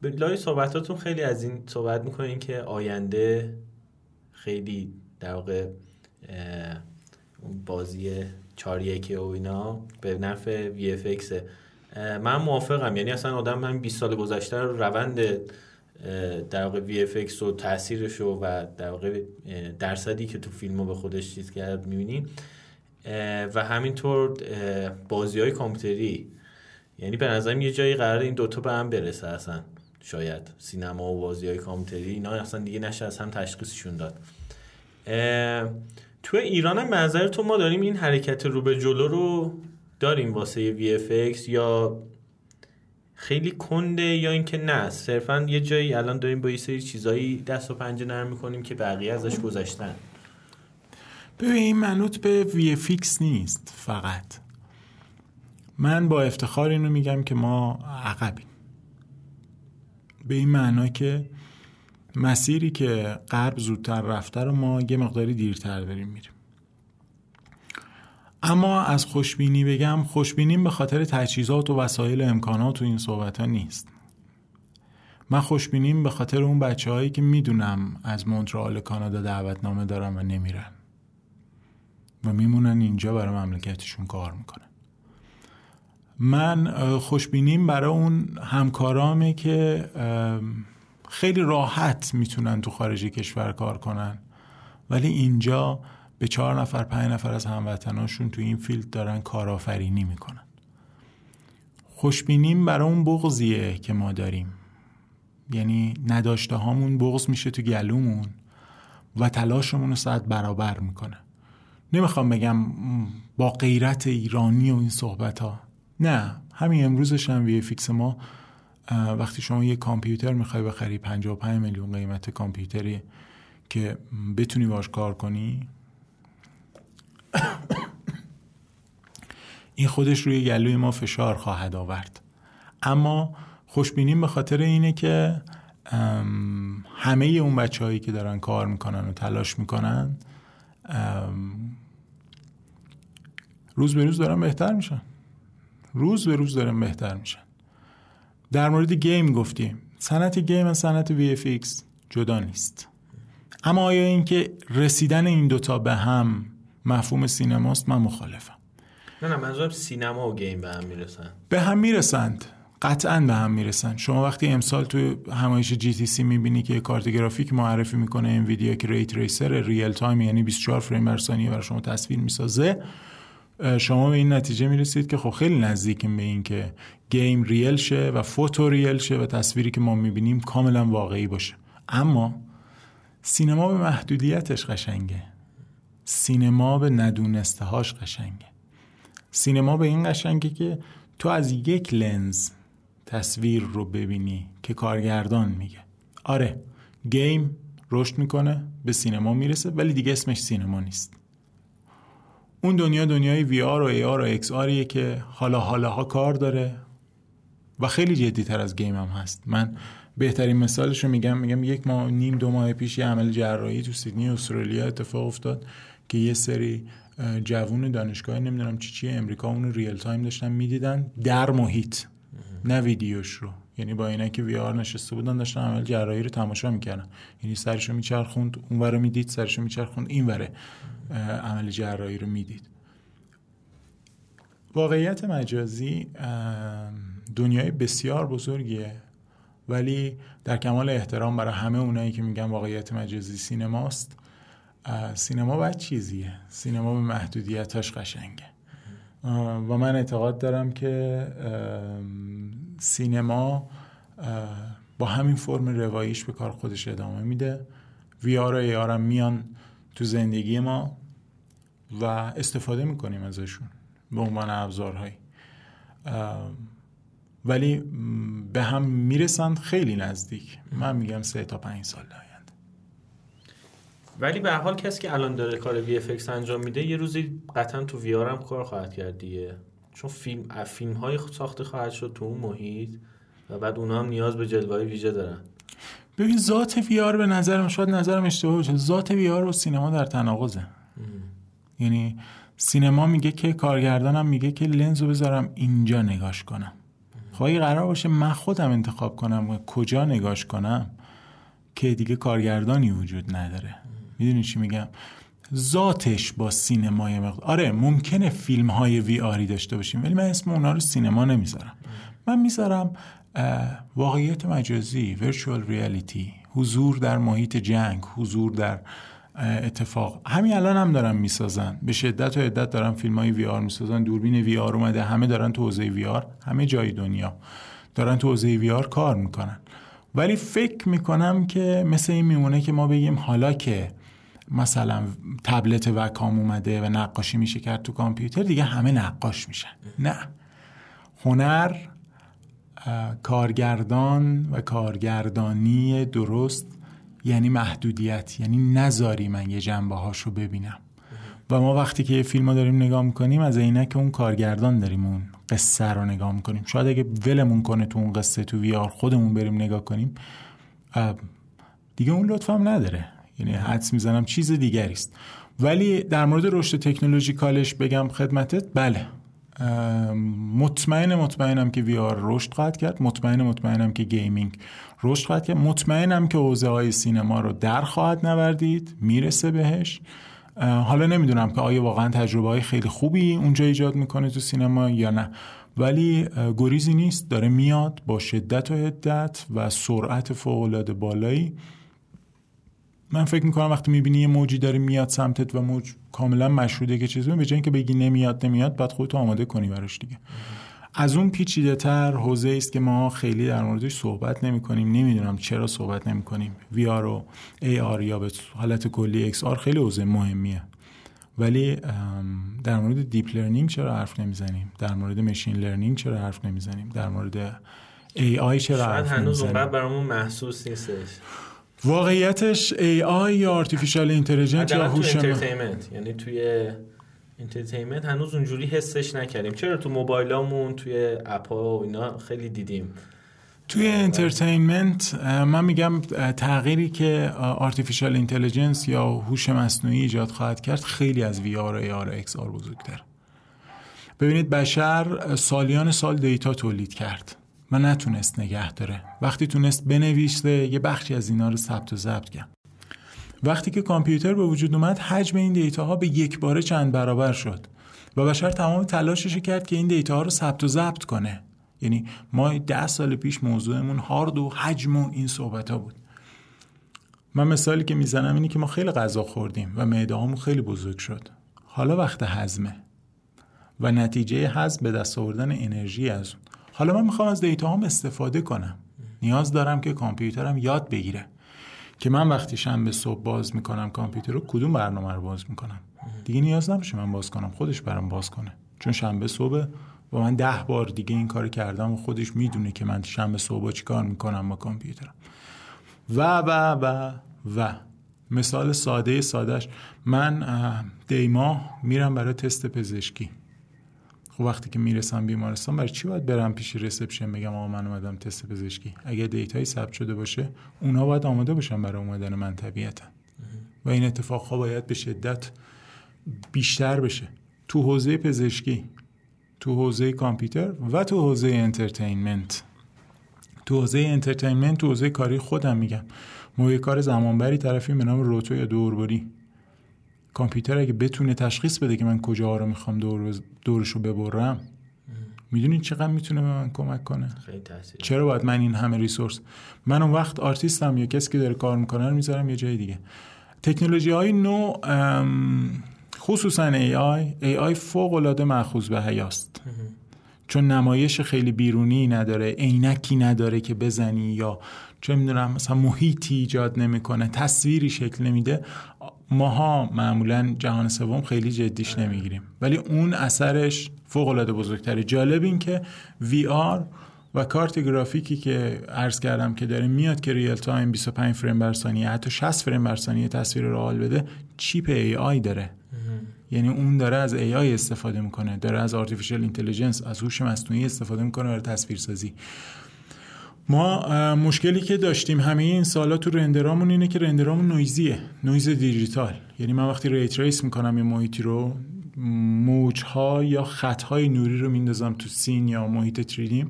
لای صحبتاتون خیلی از این صحبت میکنین که آینده خیلی در واقع بازی چاریکی و اینا به نفع وی اف ایکسه. من موافقم، یعنی اصلا آدم من بیست سال گذشته رو روند در واقع وی اف ایکس و تاثیرش و در واقع درصدی که تو فیلمو به خودش چیز کرد میبینین، و همینطور بازی‌های کامپیوتری. یعنی به نظرم یه جایی قراره این دوتا به هم برسه اصلا، شاید سینما و بازی‌های کامپیوتری اینا اصلا دیگه نشه از هم تشخیصشون داد. تو ایران هم منظر تو ما داریم این حرکت رو به جلو رو داریم واسه وی اف ایکس، یا خیلی کنده یا اینکه نه صرفا یه جایی الان داریم با یه سری چیزایی دست و پنجه نرم میکنیم که بقیه ازش گذشتن. ببین منوط به وی اف ایکس نیست، فقط من با افتخار اینو میگم که ما عقبیم، به این معنا که مسیری که غرب زودتر رفته رو ما یه مقداری دیرتر داریم میریم. اما از خوشبینی بگم، خوشبینیم به خاطر تجهیزات و وسایل و امکانات و این صحبت ها نیست. من خوشبینیم به خاطر اون بچه هایی که میدونم از مونترال کانادا دعوتنامه دارن و نمیرن و میمونن اینجا برای مملکتشون کار میکنن. من خوشبینیم برای اون همکارامه که خیلی راحت میتونن تو خارج کشور کار کنن ولی اینجا به چهار نفر پنج نفر از هموطناشون تو این فیلد دارن کارآفرینی میکنن. خوشبینیم برای اون بغضیه که ما داریم، یعنی نداشته هامون بغض میشه تو گلومون و تلاشمون رو صد برابر میکنه. نمیخوام بگم با غیرت ایرانی و این صحبت ها، نه، همین امروزش هم وی افکس ما، وقتی شما یه کامپیوتر میخوای بخری پنجاه و پنج میلیون قیمت کامپیوتری که بتونی باش کار کنی، این خودش روی گلوی ما فشار خواهد آورد. اما خوشبینیم به خاطر اینه که همه اون بچه هایی که دارن کار میکنن و تلاش میکنن روز به روز دارن بهتر میشن، روز به روز دارن بهتر میشن. در مورد گیم گفتیم، صنعت گیم از صنعت وی اف ایکس جدا نیست. اما آیا اینکه رسیدن این دوتا به هم مفهوم سینماست؟ من مخالفم. نه نه، منظورم سینما و گیم به هم میرسن، به هم میرسند، قطعا به هم میرسن. شما وقتی امسال تو همایش جی تی سی میبینی که کارت گرافیک معرفی میکنه انویدیا که ریت ریسر ریل تایم، یعنی بیست و چهار فریم بر ثانیه برای شما تصویر میسازه، شما به این نتیجه میرسید که خب خیلی نزدیکیم به این که گیم ریل شه و فوتو ریل شه و تصویری که ما میبینیم کاملا واقعی باشه. اما سینما به محدودیتش قشنگه، سینما به ندونستهاش قشنگه، سینما به این قشنگه که تو از یک لنز تصویر رو ببینی که کارگردان میگه آره گیم رشد میکنه به سینما میرسه ولی دیگه اسمش سینما نیست. اون دنیا دنیای وی آر و ای آر و ایکس آریه که حالا حالاها کار داره و خیلی جدی‌تر از گیم هم هست. من بهترین مثالشو میگم، میگم یک ماه نیم دو ماه پیش یه عمل جراحی تو سیدنی استرالیا اتفاق افتاد که یه سری جوون دانشگاهی نمیدونم چی چی امریکا اونو ریل تایم داشتن میدیدن در محیط، نه ویدیوش رو، یعنی با عینک وی آر نشسته بودن داشتن عمل جراحی رو تماشا میکردن، یعنی سرشو میچرخوند اونورا میدید، سرشو میچرخوند اینوره عمل جراحی رو میدید. واقعیت مجازی دنیای بسیار بزرگیه ولی در کمال احترام برای همه اونایی که میگن واقعیت مجازی سینماست، سینما باید چیزیه، سینما به محدودیتاش قشنگه و من اعتقاد دارم که سینما با همین فرم رواییش به کار خودش ادامه میده. وی آر و ای آر هم میان تو زندگی ما و استفاده میکنیم ازشون به عنوان ابزارهایی، ولی به هم میرسند، خیلی نزدیک. من میگم سه تا پنج سال آینده. ولی به هر حال کسی که الان داره کار وی اف اکس انجام میده یه روزی قطعا تو وی آر هم کار خواهد کرد دیگه، چون فیلم فیلم‌های ساخته خواهد شد تو اون محیط و بعد اونها هم نیاز به جلوه‌های ویژه دارن. ببین ذات وی آر به نظرم شاید نظرم اشتباه باشه، ذات وی آر و سینما در تناقضه. یعنی سینما میگه که کارگردانم میگه که لنزو بذارم اینجا نگاش کنم، خواهی قرار باشه من خودم انتخاب کنم و کجا نگاش کنم که دیگه کارگردانی وجود نداره. میدونی چی میگم؟ ذاتش با سینمای مقدار. آره ممکنه فیلم های وی آری داشته باشیم ولی من اسم اونا رو سینما نمیذارم، من میذارم واقعیت مجازی، ورچوال ریالیتی، حضور در محیط جنگ، حضور در اتفاق. همین الان هم دارن میسازن، به شدت و عدت دارن فیلم های وی آر میسازن، دوربین وی آر اومده، همه دارن تو حوزه وی آر، همه جای دنیا دارن تو حوزه وی آر کار میکنن. ولی فکر میکنم که مثل این میمونه که ما بگیم حالا که مثلا تبلت وکام اومده و نقاشی میشه کرد تو کامپیوتر دیگه همه نقاش میشن. نه، هنر کارگردان و کارگردانی درست یعنی محدودیت، یعنی نذاری من یه جنبه هاشو ببینم. و ما وقتی که یه فیلم رو داریم نگاه میکنیم از عینک اون کارگردان داریم اون قصه رو نگاه میکنیم. شاید اگه ولمون کنه تو اون قصه تو وی آر خودمون بریم نگاه کنیم دیگه اون لطف هم نداره، یعنی حدس میزنم چیز دیگری است. ولی در مورد رشد تکنولوژیکالش بگم خدمتت، بله مطمئن مطمئنم که وی آر رشد خواهد کرد، مطمئن مطمئنم که گیمینگ رشد خواهد کرد، مطمئنم که حوزه های سینما رو در خواهد نوردید، میرسه بهش. حالا نمیدونم که آیا واقعا تجربه های خیلی خوبی اونجا ایجاد میکنه تو سینما یا نه، ولی گریزی نیست، داره میاد با شدت و حدت و سرعت فوق العاده بالایی. من فکر میکنم وقتی میبینی یه موجی داره میاد سمتت و موج کاملا مشهوده که چیزی، به جای اینکه بگی نمیاد نمیاد بعد خودتو آماده کنی براش دیگه. از اون پیچیده تر حوزه است که ما خیلی در موردش صحبت نمی کنیم، نمیدونم چرا صحبت نمی کنیم. وی آر و ای آر یا به حالت کلی ایکس آر خیلی حوزه مهمیه، ولی در مورد دیپ لرنینگ چرا حرف نمیزنیم، در مورد ماشین لرنینگ چرا حرف نمیزنیم، در مورد ای آی چرا حرف نمیزنیم؟ هنوز اونقدر برامون محسوس نیستش. واقعیتش ای آی یا آرتفیشال اینتلیجنس یا هوش انترتینمنت، یعنی توی انترتینمنت هنوز اونجوری حسش نکردیم. چرا تو موبایلامون توی اپ‌ها و اینا خیلی دیدیم. توی انترتینمنت من میگم تغییری که آرتفیشال اینتلیجنس یا هوش مصنوعی ایجاد خواهد کرد خیلی از وی آر و ای آر و ایکس آر بزرگتر. ببینید بشر سالیان سال دیتا تولید کرد و نتونست نگه داره. وقتی تونست بنویسه یه بخشی از اینا رو ثبت و ضبط کرد. وقتی که کامپیوتر به وجود اومد حجم این دیتاها به یک باره چند برابر شد و بشر تمام تلاشش کرد که این دیتاها رو ثبت و ضبط کنه. یعنی ما ده سال پیش موضوعمون هارد و حجم و این صحبت‌ها بود. من مثالی که میزنم اینه که ما خیلی غذا خوردیم و معده‌هامون خیلی بزرگ شد. حالا وقت هضمه و نتیجه هضم به دست آوردن انرژی از اون. حالا من میخوام از دیتا هم استفاده کنم، نیاز دارم که کامپیوترم یاد بگیره که من وقتی شنبه صبح باز میکنم کامپیوتر رو کدوم برنامه رو باز میکنم. دیگه نیاز نباشه من باز کنم، خودش برام باز کنه، چون شنبه صبح و من ده بار دیگه این کار کردم و خودش میدونه که من شنبه صبح چی کار میکنم با کامپیوترم. و و و و مثال ساده سادهش، من دیما میرم برای تست پزشکی. وقتی که میرسم بیمارستان برای چی باید برم پیش ریسپشن بگم آقا من اومدم تست پزشکی؟ اگه دیتایی ثبت شده باشه اونا باید آماده باشن برای اومدن من طبیعتا. و این اتفاقها باید به شدت بیشتر بشه تو حوزه پزشکی، تو حوزه کامپیوتر و تو حوزه انترتینمنت. تو حوزه انترتینمنت، تو حوزه کاری خودم میگم، موقع کار زمانبری طرفی به نام روتو یا دوربری. کامپیوتر اگه بتونه تشخیص بده که من کجاها رو میخوام دور دورشو ببرم، میدونید چقدر میتونه به من کمک کنه؟ خیلی تاثیر. چرا باید من این همه ریسورس، من اون وقت آرتیستم یا کسی که داره کار میکنه رو میذارم یه جای دیگه. تکنولوژی های نو خصوصا ای آی، ای آی فوق العاده مأخوذ به حیاست، چون نمایش خیلی بیرونی نداره، عینکی نداره که بزنی یا چه میدونم مثلا محیطی ایجاد نمیکنه، تصویری شکل نمیده. ماها معمولا جهان سوم خیلی جدیش نمیگیریم ولی اون اثرش فوق العاده بزرگتره. جالب این که وی آر و کارت گرافیکی که عرض کردم که داره میاد که ریل تایم بیست و پنج فریم بر ثانیه حتی شصت فریم بر ثانیه تصویر رو حال بده، چیپ ای آی داره. یعنی اون داره از ای آی استفاده میکنه، داره از آرتفیشال اینتلیجنس، از هوش مصنوعی استفاده میکنه برای تصویرسازی. ما مشکلی که داشتیم همه این سالا تو رندرامون اینه که رندرامون نویزیه، نویز دیجیتال. یعنی من وقتی ریتریس میکنم یه محیطی رو، موج‌ها یا خط‌های نوری رو میندازم تو سین یا محیط تری دی،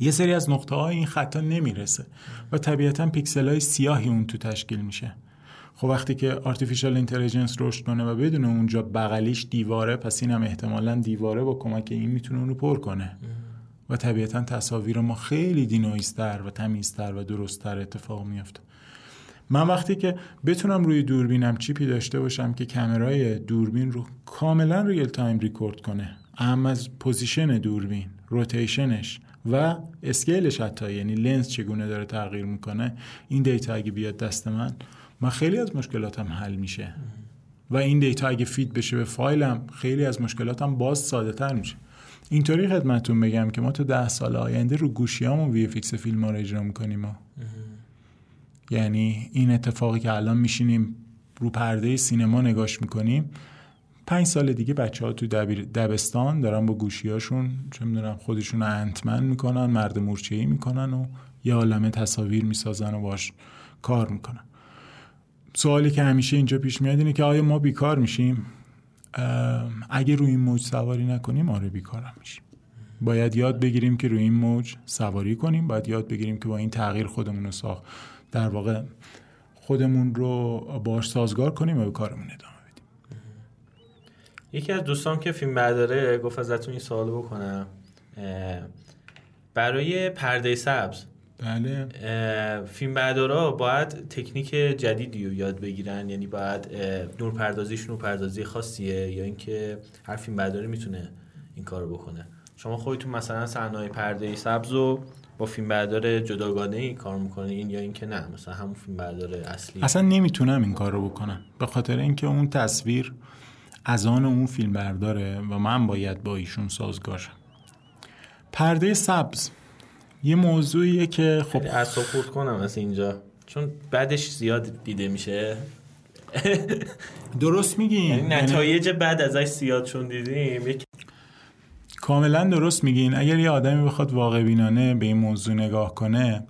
یه سری از نقطه‌های این خطا نمیرسه و طبیعتاً پیکسل‌های سیاهی اون تو تشکیل میشه. خب وقتی که آرتفیشال اینتلیجنس رشد کنه و بدون اونجا بغلیش دیواره، پس اینم احتمالاً دیواره با کمک این میتونه اون رو پر کنه و طبیعتاً تصاویر ما خیلی دینامیک‌تر و تمیزتر و درست‌تر اتفاق میفته. من وقتی که بتونم روی دوربینم چیپی داشته باشم که کامرای دوربین رو کاملا ریل تایم ریکورد کنه، اهم از پوزیشن دوربین، روتیشنش و اسکیلش حتی، یعنی لنز چگونه داره تغییر میکنه، این دیتا اگه بیاد دست من، من خیلی از مشکلاتم حل میشه و این دیتا اگه فید بشه به فایلم، خیلی از مشکلاتم باز ساده تر میشه. اینطوری خدمتتون بگم که ما تو ده سال آینده رو گوشیامون وی اف ایکس فیلم‌ها رو اجرا می‌کنیم. یعنی این اتفاقی که الان میشینیم رو پرده سینما نگاش میکنیم، پنج سال دیگه بچه ها تو دبستان دارن با گوشی هاشون چه میدونم خودشون انتمن میکنن، مرد مورچه‌ای میکنن و یه عالمه تصاویر میسازن و باش کار میکنن. سوالی که همیشه اینجا پیش میاد اینه که آیا ما بیکار میشیم؟ اگه روی این موج سواری نکنیم آره بیکارم میشیم. باید یاد بگیریم که روی این موج سواری کنیم، باید یاد بگیریم که با این تغییر خودمون رو ساخت در واقع خودمون رو باش سازگار کنیم و به کارمون ادامه بدیم. یکی از دوستام که فیلم برداره گفت ازتون این سوال بکنم برای پرده سبز. بله. فیلم بردارا باید تکنیک جدیدی رو یاد بگیرن، یعنی باید نورپردازیشون نورپردازی خاصیه یا اینکه هر فیلم برداری میتونه این کارو بکنه؟ شما خودتون مثلا صحنه‌های پرده سبز رو با فیلمبردار جداگانه این کار میکنه این یا اینکه نه مثلا همون فیلمبردار اصلی؟ اصلا نمیتونم این کار رو بکنم به خاطر اینکه اون تصویر از آن اون فیلمبرداره و من باید با ایشون سازگار شم. پرده سبز یه موضوعیه که خب اصلا خورد کنم از اینجا چون بعدش زیاد دیده میشه. درست میگین، نتایج بعد ازش زیاد چون دیدیم. یک کاملا درست میگین. اگر یه آدمی بخواد واقع بینانه به این موضوع نگاه کنه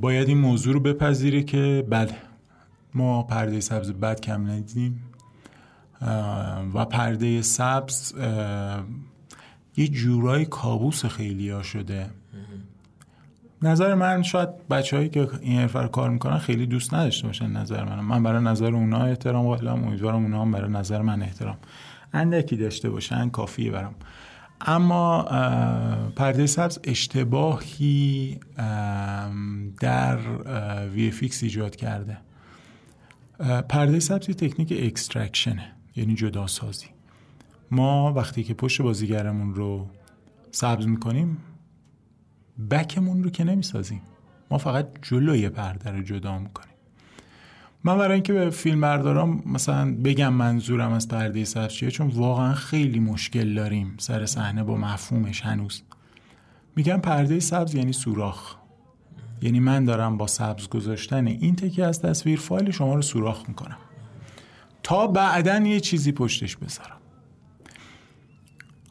باید این موضوع رو بپذیره که بله ما پرده سبز بد کم ندیدیم و پرده سبز یه جورای کابوس خیلی ها شده. نظر من شاید بچه هایی که این حرفه رو کار میکنن خیلی دوست نداشته باشن نظر من. من برای نظر اونا احترام قائلم، امیدوارم اونا هم برای نظر من احترام اندکی داشته باشن کافیه برام. اما پرده سبز اشتباهی در وی اف ایکس ایجاد کرده. پرده سبز تکنیک اکسترکشنه، یعنی جدا سازی. ما وقتی که پشت بازیگرمون رو سبز میکنیم بکمون رو که نمیسازیم، ما فقط جلوی پرده رو جدا میکنیم. من برای اینکه به فیلم بردارم مثلا بگم منظورم از پرده سبز چیه، چون واقعا خیلی مشکل داریم سر صحنه با مفهومش هنوز، میگم پرده سبز یعنی سوراخ. یعنی من دارم با سبز گذاشتن این تکی از تصویر فایل شما رو سوراخ میکنم تا بعدن یه چیزی پشتش بذارم.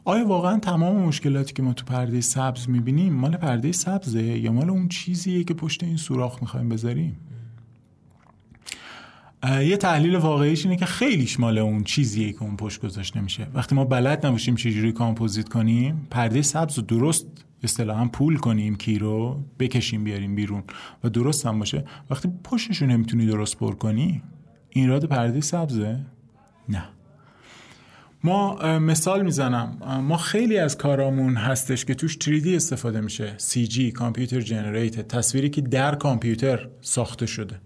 آیا واقعا تمام مشکلاتی که ما تو پرده سبز میبینیم مال پرده سبزه یا مال اون چیزیه که پشت این سوراخ میخوایم بذاریم؟ یه تحلیل واقعیش اینه که خیلیش مال اون چیزیه که اون پشت گذاشته میشه. وقتی ما بلد نباشیم چجوری کامپوزیت کنیم، پرده سبز رو درست اصطلاحاً پول کنیم، کی رو بکشیم بیاریم بیرون و درست هم باشه، وقتی پشتش رو نمیتونی درست پر کنی، این راد پرده سبزه؟ نه. ما مثال میزنم، ما خیلی از کارامون هستش که توش تری دی استفاده میشه، سی جی، کامپیوتر جنریتد، تصویری که در کامپیوتر ساخته شده.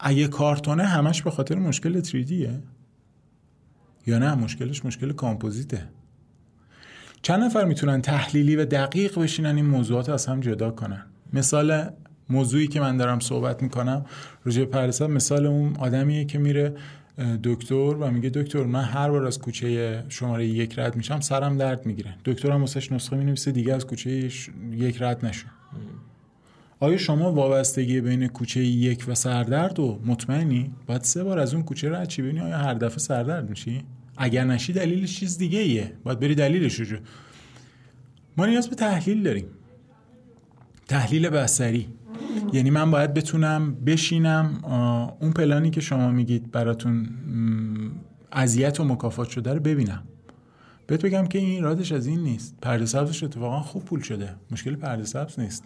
اگه کارتونه همش به خاطر مشکل تری دیه یا نه مشکلش مشکل کامپوزیته؟ چند نفر میتونن تحلیلی و دقیق بشینن این موضوعات از هم جدا کنن؟ مثال موضوعی که من دارم صحبت میکنم راجع به پرده سبز، مثال اون آدمیه که میره دکتر و میگه دکتر من هر بار از کوچه شماره یک رد میشم سرم درد میگیره. دکترم واسش نسخه مینویسه دیگه از کوچه یک رد نشو. آیا شما وابستگی بین کوچه یک و سردرد و مطمئنی؟ باید سه بار از اون کوچه رد چی بینی؟ آیا هر دفعه سردرد میشی؟ اگر نشی دلیلش چیز دیگه ایه، باید بری دلیلش رو. ما نیاز به تحلیل داریم، تحلیل بصری. یعنی من باید بتونم بشینم اون پلانی که شما میگید براتون اذیت و مکافات شده رو ببینم، بهت بگم که این رادش از این نیست، پرده سبزش اتفاقا خوب پول شده، مشکل پرده سبز نیست.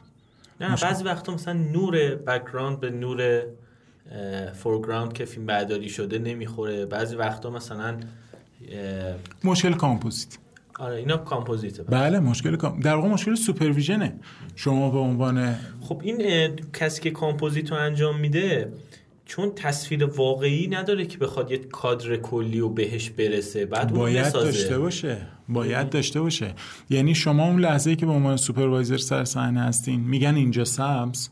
نه مشکل... بعضی وقتا مثلا نور بک‌گراند به نور فورگراند که فیلم برداری شده نمیخوره، بعضی وقتا مثلا مشکل کامپوزیت. آره اینا کامپوزیته. بله مشکل کام در واقع مشکل سوپرویژنه. شما به عنوان خب این کسی که کامپوزیت رو انجام میده چون تصویر واقعی نداره که بخواد یه کادر کلی رو بهش برسه، بعد اون بسازه. باید داشته باشه، باید داشته باشه. یعنی شما اون لحظه‌ای که به عنوان سوپروایزر سر صحنه هستین میگن اینجا سبز،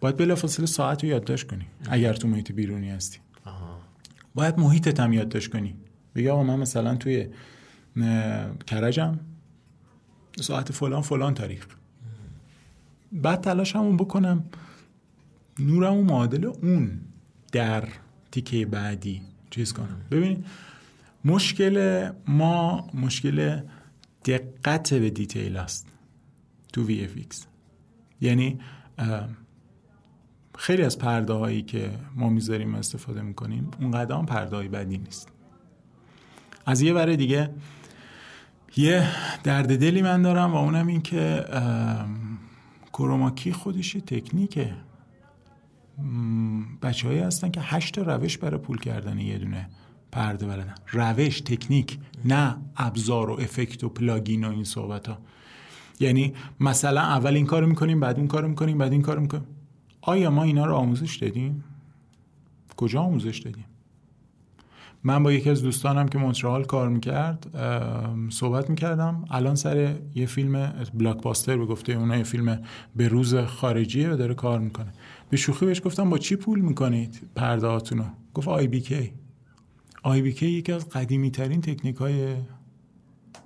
باید بلافاصله ساعت رو یادداشت کنی. اگر تو محیط بیرونی هستی باید محیطت هم یادداشت کنی. بگی آقا من مثلا توی کرجم ساعت فلان فلان تاریخ، بعد تلاشمون بکنم نورمو معادل اون در تیکه بعدی چیز کنم. ببینید مشکل ما مشکل دقت به دیتیل است تو وی اف ایکس. یعنی خیلی از پرده هایی که ما میذاریم استفاده میکنیم اونقدر هم پرده های بدی نیست. از یه بره دیگه یه درد دلی من دارم و اونم این که کروماکی خودش تکنیکه. بچه هایی هستن که هشت روش برای پول کردن یه دونه پرده بلدن. روش، تکنیک، نه ابزار و افکت و پلاگین و این صحبت ها. یعنی مثلا اول این کارو میکنیم، بعد اون کارو میکنیم، بعد این کارو میکنیم. آیا ما اینا رو آموزش دادیم؟ کجا آموزش دادیم؟ من با یکی از دوستانم که مونترال کار میکرد صحبت میکردم. الان سر یه فیلم بلاکباستر به گفته اونا یه فیلم به روز خارجیه و داره کار میکنه. به شوخی بهش گفتم با چی پول میکنید پرده هاتونو؟ گفت آی بی کی. آی بی کی یکی از قدیمی ترین تکنیک های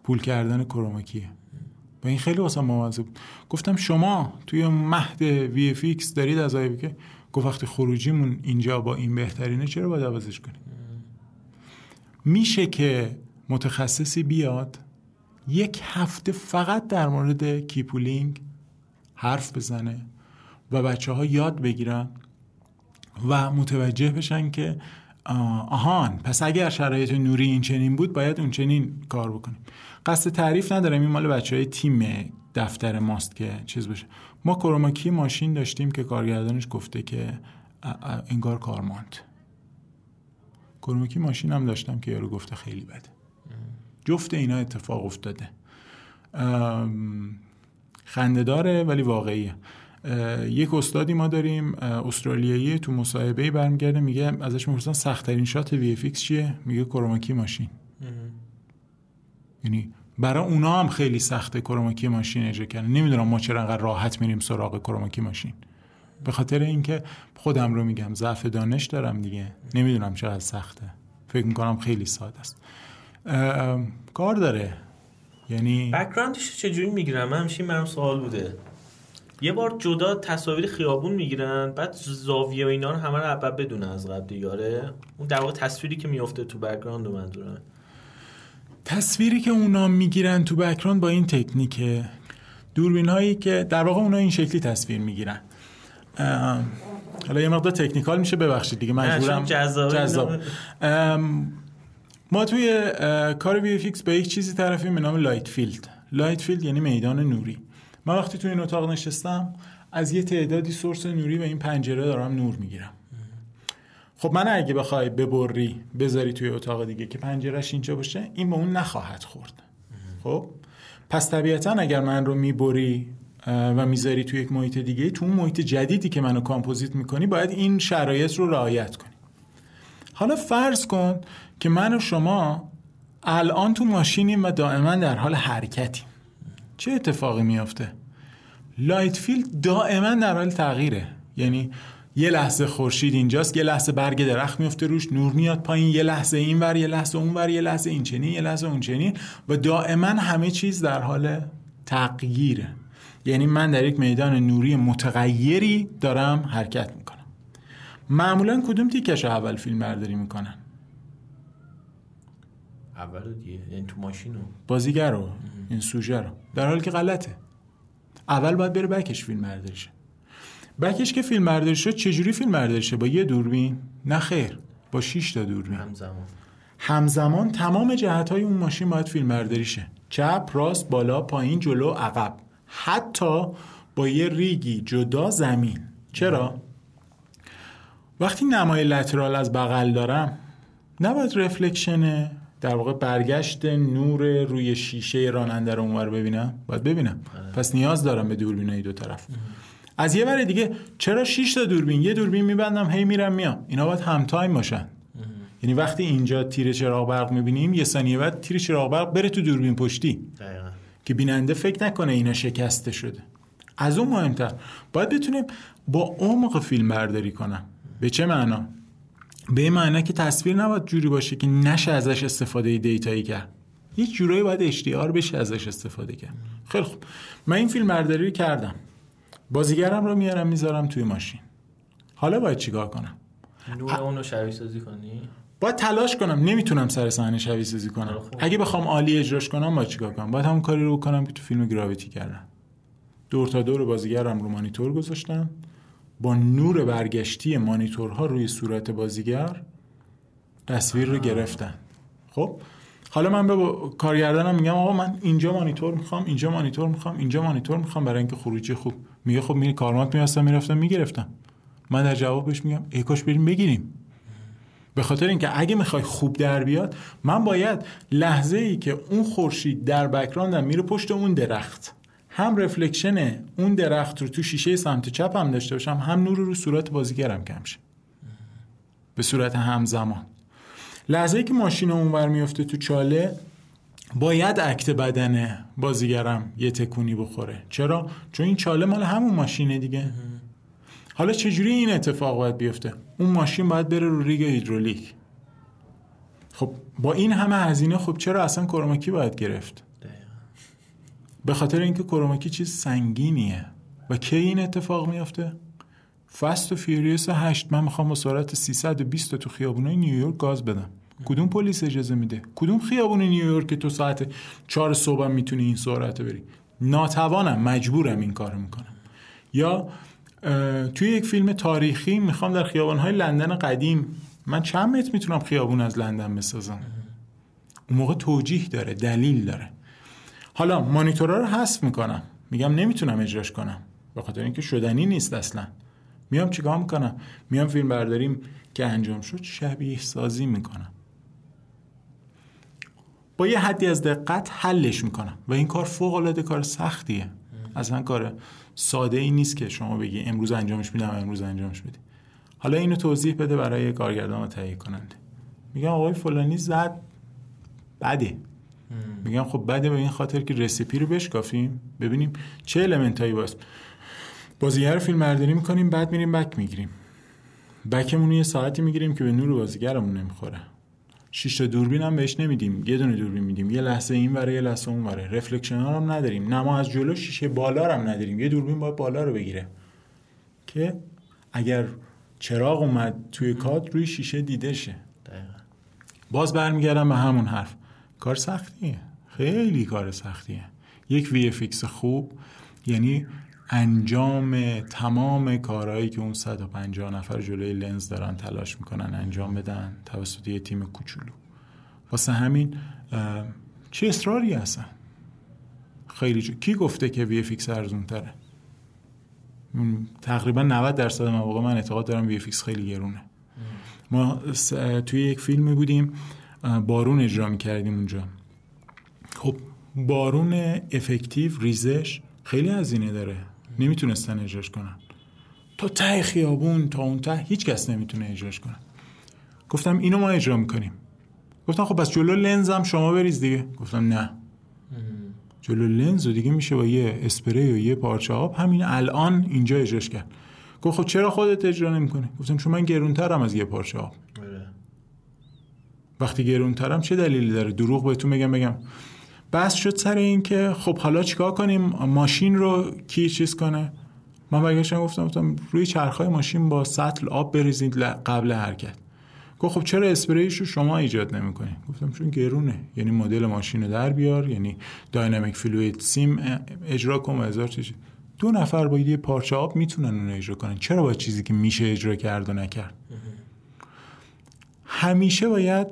پول کردن کروماکیه و این خیلی واسه ما واضح بود. گفتم شما توی مهد وی اف ایکس دارید از آی بی کی؟ گفت وقتی خروجیمون اینجا با این بهترینه چرا باید عوضش کنیم؟ میشه که متخصصی بیاد یک هفته فقط در مورد کیپولینگ حرف بزنه و بچه ها یاد بگیرن و متوجه بشن که آهان پس اگر شرایط نوری این چنین بود باید اون چنین کار بکنیم. قصد تعریف ندارم، این مال بچه های تیم دفتر ماست که چیز بشه. ما کروماکی ماشین داشتیم که کارگردانش گفته که انگار کارماند. کروماکی ماشین هم داشتم که یارو گفته خیلی بده. جفت اینا اتفاق افتاده. خنده داره ولی واقعیه. یک استادی ما داریم استرالیایی، تو مصاحبه‌ای برمیگرده میگه ازش میپرسن سخت‌ترین شات وی اف ایکس چیه؟ میگه کروماکی ماشین. یعنی برای اونا هم خیلی سخته کروماکی ماشین اجرا کردن. نمیدونم ما چرا انقدر راحت میریم سراغ کروماکی ماشین. به خاطر اینکه خودم رو میگم ضعف دانش دارم دیگه، نمیدونم چقدر سخته، فکر میکنم خیلی ساده است. کار داره. یعنی بک‌گراندش چجوری میگیرم؟ من همش برام سوال بوده. یه بار جدا تصاویر خیابون میگیرن، بعد زاویه و اینا رو همه رو عقب بدون از قبل دیگه. اون در واقع تصویری که میفته تو بک‌گراند رو منظورم. تصویری که اونا میگیرن تو بک‌گراند با این تکنیکه. دوربینایی که در واقع اونا این شکلی تصویر میگیرن. حالا یه مقدار تکنیکال میشه، ببخشید دیگه مجبورم. جذاب. ما توی کار وی اف ایکس با یک چیزی طرفیم به نام لایت فیلد. لایت فیلد یعنی میدان نوری. من وقتی توی این اتاق نشستم از یه تعدادی سورس نوری و این پنجره دارم نور میگیرم. خب من اگه بخوای ببری بذاری توی اتاق دیگه که پنجرهش اینجا باشه، این به اون نخواهد خورد. خب پس طبیعتاً اگر من رو میبری و میذاری توی یک محیط دیگه، تو اون محیط جدیدی که منو کامپوزیت میکنی باید این شرایط رو رعایت کنی. حالا فرض کن که من و شما الان تو ماشینیم و دائما در حال حرکتیم. چه اتفاقی میافته؟ لایت فیلد دائما در حال تغییره. یعنی یه لحظه خورشید اینجاست، یه لحظه برگ درخت میفته روش، نور میاد پایین، یه لحظه اینور، یه لحظه اونور، یه لحظه این چنین، یه لحظه اون چنین، و دائما همه چیز در حال تغییره. یعنی من در یک میدان نوری متغیری دارم حرکت میکنم. معمولا کدوم تیکش اول فیلم برداری میکنن؟ اول دیگه، یعنی تو ماشین رو، بازیگر رو، این سوژه رو، در حالی که غلطه. اول باید بره بکش فیلم برداری شه. بکش که فیلم برداری شه چجوری فیلم برداری شه؟ با یه دوربین؟ نه خیر، با شش تا دوربین همزمان همزمان تمام جهت‌های اون ماشین باید فیلم برداری شه، چپ، راست، بالا، پایین، جلو، عقب، حتی با یه ریگی جدا زمین. چرا؟ وقتی نمای لترال از بغل دارم نباید رفلکشن، در واقع برگشت نور روی شیشه راننده رو اونور ببینم، باید ببینم. پس نیاز دارم به دوربینای دو طرف. از یه ور دیگه چرا شش تا دوربین؟ یه دوربین میبندم، هی میرم میام. اینا باید هم تایم باشن. یعنی وقتی اینجا تیر چراغ برق میبینیم، یه ثانیه بعد تیر چراغ برق بره تو دوربین پشتی. دقیقاً. که بیننده فکر نکنه اینا شکسته شده. از اون مهمتر باید بتونیم با عمق فیلم برداری کنم. به چه معنا؟ به معنی که تصویر نباید جوری باشه که نشه ازش استفاده دیتایی کرد. یه جورایی باید اشتیار بشه ازش استفاده کرد. خیلی خوب. من این فیلم برداری رو کردم. بازیگرم رو میارم میذارم توی ماشین. حالا باید چیکار کنم؟ نور اون رو شبیه سازی کنی؟ باید تلاش کنم. نمیتونم سر صحنه شبیه سازی کنم. اگه بخوام عالی اجراش کنم باید چیکار کنم؟ باید همون کاری رو بکنم که تو فیلم گراویتی کردم. دور تا دور بازیگرم رو مانیتور گذاشتم. با نور برگشتی مانیتورها روی صورت بازیگر تصویر رو گرفتن. خب حالا من به با... کارگردانم میگم آقا من اینجا مانیتور میخوام، اینجا مانیتور میخوام، اینجا مانیتور میخوام برای اینکه خروجی خوب. میگه خب میری کارمات میاستم میرفتم میگرفتم. من در جوابش میگم ای کاش بریم بگیریم. به خاطر اینکه اگه میخوای خوب در بیاد من باید لحظه ای که اون خورشید در بک‌گراندم میره پشت اون درخت، هم رفلکشن اون درخت رو تو شیشه سمت چپ هم داشته باشم، هم نور رو صورت بازیگرم کم شه به صورت همزمان. لحظه‌ای که ماشین اونور میفته تو چاله باید اکت بدن بازیگرم یه تکونی بخوره. چرا؟ چون این چاله مال همون ماشینه دیگه. حالا چجوری این اتفاق باید بیفته؟ اون ماشین باید بره رو ریگ هیدرولیک. خب با این همه هزینه خب چرا اصلا کروماکی باید گرفت؟ به خاطر اینکه کروماکی چیز سنگینیه. و کی این اتفاق میافته؟ فست و فیریوس هشت. من میخوام با سرعت سیصد و بیست تو خیابونای نیویورک گاز بدم. کدوم پلیس اجازه میده؟ کدوم خیابون نیویورک که تو ساعت چهار صبح میتونی این سرعت رو بری؟ ناتوانم، مجبورم این کارو میکنم. یا توی یک فیلم تاریخی میخوام در خیابانهای لندن قدیم، من چند متر میتونم خیابون از لندن بسازم؟ اون موقع توجیه داره، دلیل داره. حالا مانیتورا رو حذف میکنم، میگم نمیتونم اجراش کنم به خاطر اینکه شدنی نیست اصلا. میام چیکار میکنم؟ میام فیلم برداریم که انجام شد شبیه سازی میکنم، با یه حدی از دقت حلش میکنم. و این کار فوق العاده کار سختیه، اصلا کار ساده ای نیست که شما بگی امروز انجامش میدم امروز انجامش بدی. حالا اینو توضیح بده برای کارگردان و تهیه کننده. میگم آقای فلانی زد بده. میگم خب بده به این خاطر که رسیپی رو بشکافیم ببینیم چه المنتایی باز بازیگر فیلم برداری میکنیم، بعد میریم بک میگیریم. بکمون رو یه ساعتی میگیریم که به نور بازیگرمون نمیخوره. شش تا دوربین هم بهش نمیدیم، یه دونه دوربین میدیم، یه لحظه این وره یه لحظه اون وره. رفلکشن ها هم نداریم، نما از جلو شیشه بالا هم نداریم. یه دوربین باید بالا رو بگیره که اگر چراغ اومد توی کادر روی شیشه دیده شه. باز برمیگردم به همون حرف، کار سختیه، خیلی کار سختیه. یک وی افکس خوب یعنی انجام تمام کارهایی که اون صد و پنجاه نفر جلوی لنز دارن تلاش میکنن انجام بدن توسط یه تیم کوچولو. واسه همین چه اصراری هستن؟ خیلی جو... کی گفته که وی افکس ارزون تره؟ تقریبا نود درصد مواقع من اعتقاد دارم وی افکس خیلی گرونه. ما توی یک فیلمی بودیم بارون اجرا می‌کردیم اونجا. خب بارون افکتیو ریزش خیلی هزینه داره، نمیتونستن اجراش کنن. تا ته خیابون تا اون ته هیچ کس نمیتونه اجراش کنه. گفتم اینو ما اجرا میکنیم. گفتم خب پس جلو لنزم شما بریز دیگه. گفتم نه، جلو لنز دیگه میشه با یه اسپری و یه پارچه آب همین الان اینجا اجراش کرد. گفت خب چرا خودت اجرا نمی‌کنی؟ گفتم چون من گرونترم از یه پارچه آب. آره. وقتی گرونترم چه دلیلی داره دروغ بهتون بگم بگم بس شد سر این که خب حالا چیکار کنیم ماشین رو کی چیز کنه؟ من برگشتم گفتم گفتم روی چرخ‌های ماشین با سطل آب بریزید قبل حرکت. گفت خب چرا اسپریش رو شما ایجاد نمی‌کنید؟ گفتم چون گرونه، یعنی مدل ماشین رو در بیار، یعنی داینامیک فلوئید سیم اجرا کن و هزار چیز. دو نفر با یه پارچه آب میتونن اون رو اجرا کنن، چرا با چیزی که میشه اجرا کرد و نکرد؟ همیشه باید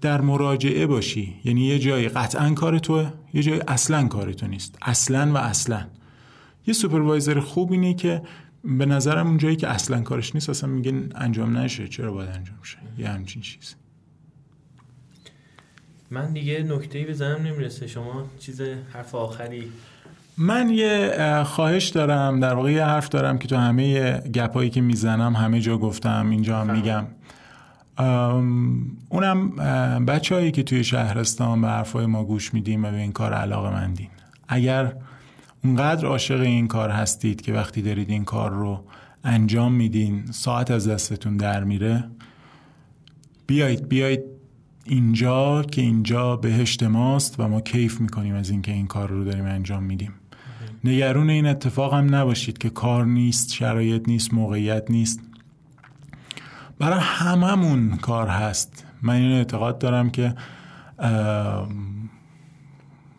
در مراجعه باشی، یعنی یه جایی قطعاً کار توه، یه جایی اصلاً کار تو نیست. اصلاً و اصلاً یه سوپروایزر خوب اینه که به نظرم اون جایی که اصلاً کارش نیست اصلا میگه انجام نشه، چرا باید انجام شه؟ یه همچین چیز. من دیگه نکته‌ای به ذهنم نمیرسه، شما چیز حرف آخری؟ من یه خواهش دارم، در واقع یه حرف دارم که تو همه گپایی که میزنم همه جا گفتم، اینجا هم میگم. اونم بچه‌هایی که توی شهرستان به حرفای ما گوش میدین و به این کار علاقه‌مندین، اگر اونقدر عاشق این کار هستید که وقتی دارید این کار رو انجام میدین ساعت از دستتون در میره، بیایید بیایید اینجا که اینجا بهشت ماست و ما کیف میکنیم از این که این کار رو داریم انجام میدیم. نگران این اتفاق هم نباشید که کار نیست، شرایط نیست، موقعیت نیست، برای هممون کار هست. من این اعتقاد دارم که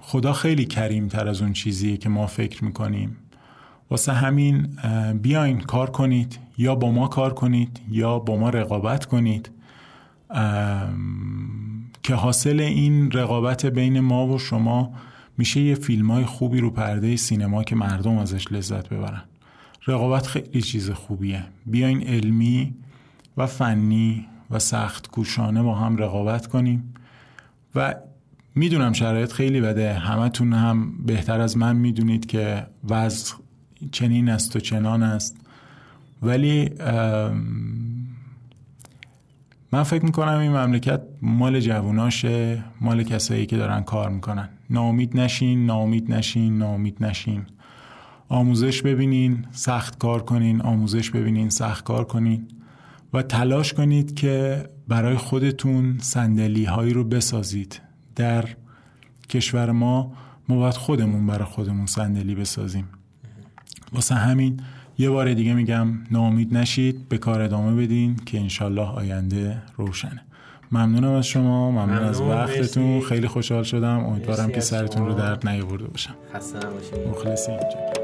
خدا خیلی کریم تر از اون چیزیه که ما فکر میکنیم، واسه همین بیاین کار کنید، یا با ما کار کنید یا با ما رقابت کنید که حاصل این رقابت بین ما و شما میشه یه فیلمای خوبی رو پرده سینما که مردم ازش لذت ببرن. رقابت خیلی چیز خوبیه، بیاین علمی و فنی و سخت کوشانه با هم رقابت کنیم. و میدونم شرایط خیلی بده، همتون هم بهتر از من میدونید که وضع چنین است و چنان است، ولی من فکر میکنم این مملکت مال جووناشه، مال کسایی که دارن کار میکنن. ناامید نشین، ناامید نشین، ناامید نشین، آموزش ببینین، سخت کار کنین، آموزش ببینین، سخت کار کنین و تلاش کنید که برای خودتون صندلی هایی رو بسازید. در کشور ما ما باید خودمون برای خودمون صندلی بسازیم. واسه همین یه بار دیگه میگم ناامید نشید، به کار ادامه بدین که انشالله آینده روشنه. ممنونم از شما، ممنون, ممنون از وقتتون. مرسی. خیلی خوشحال شدم، امیدوارم که سرتون رو درد نیاورده باشم. خسته نباشید. مخلصیم.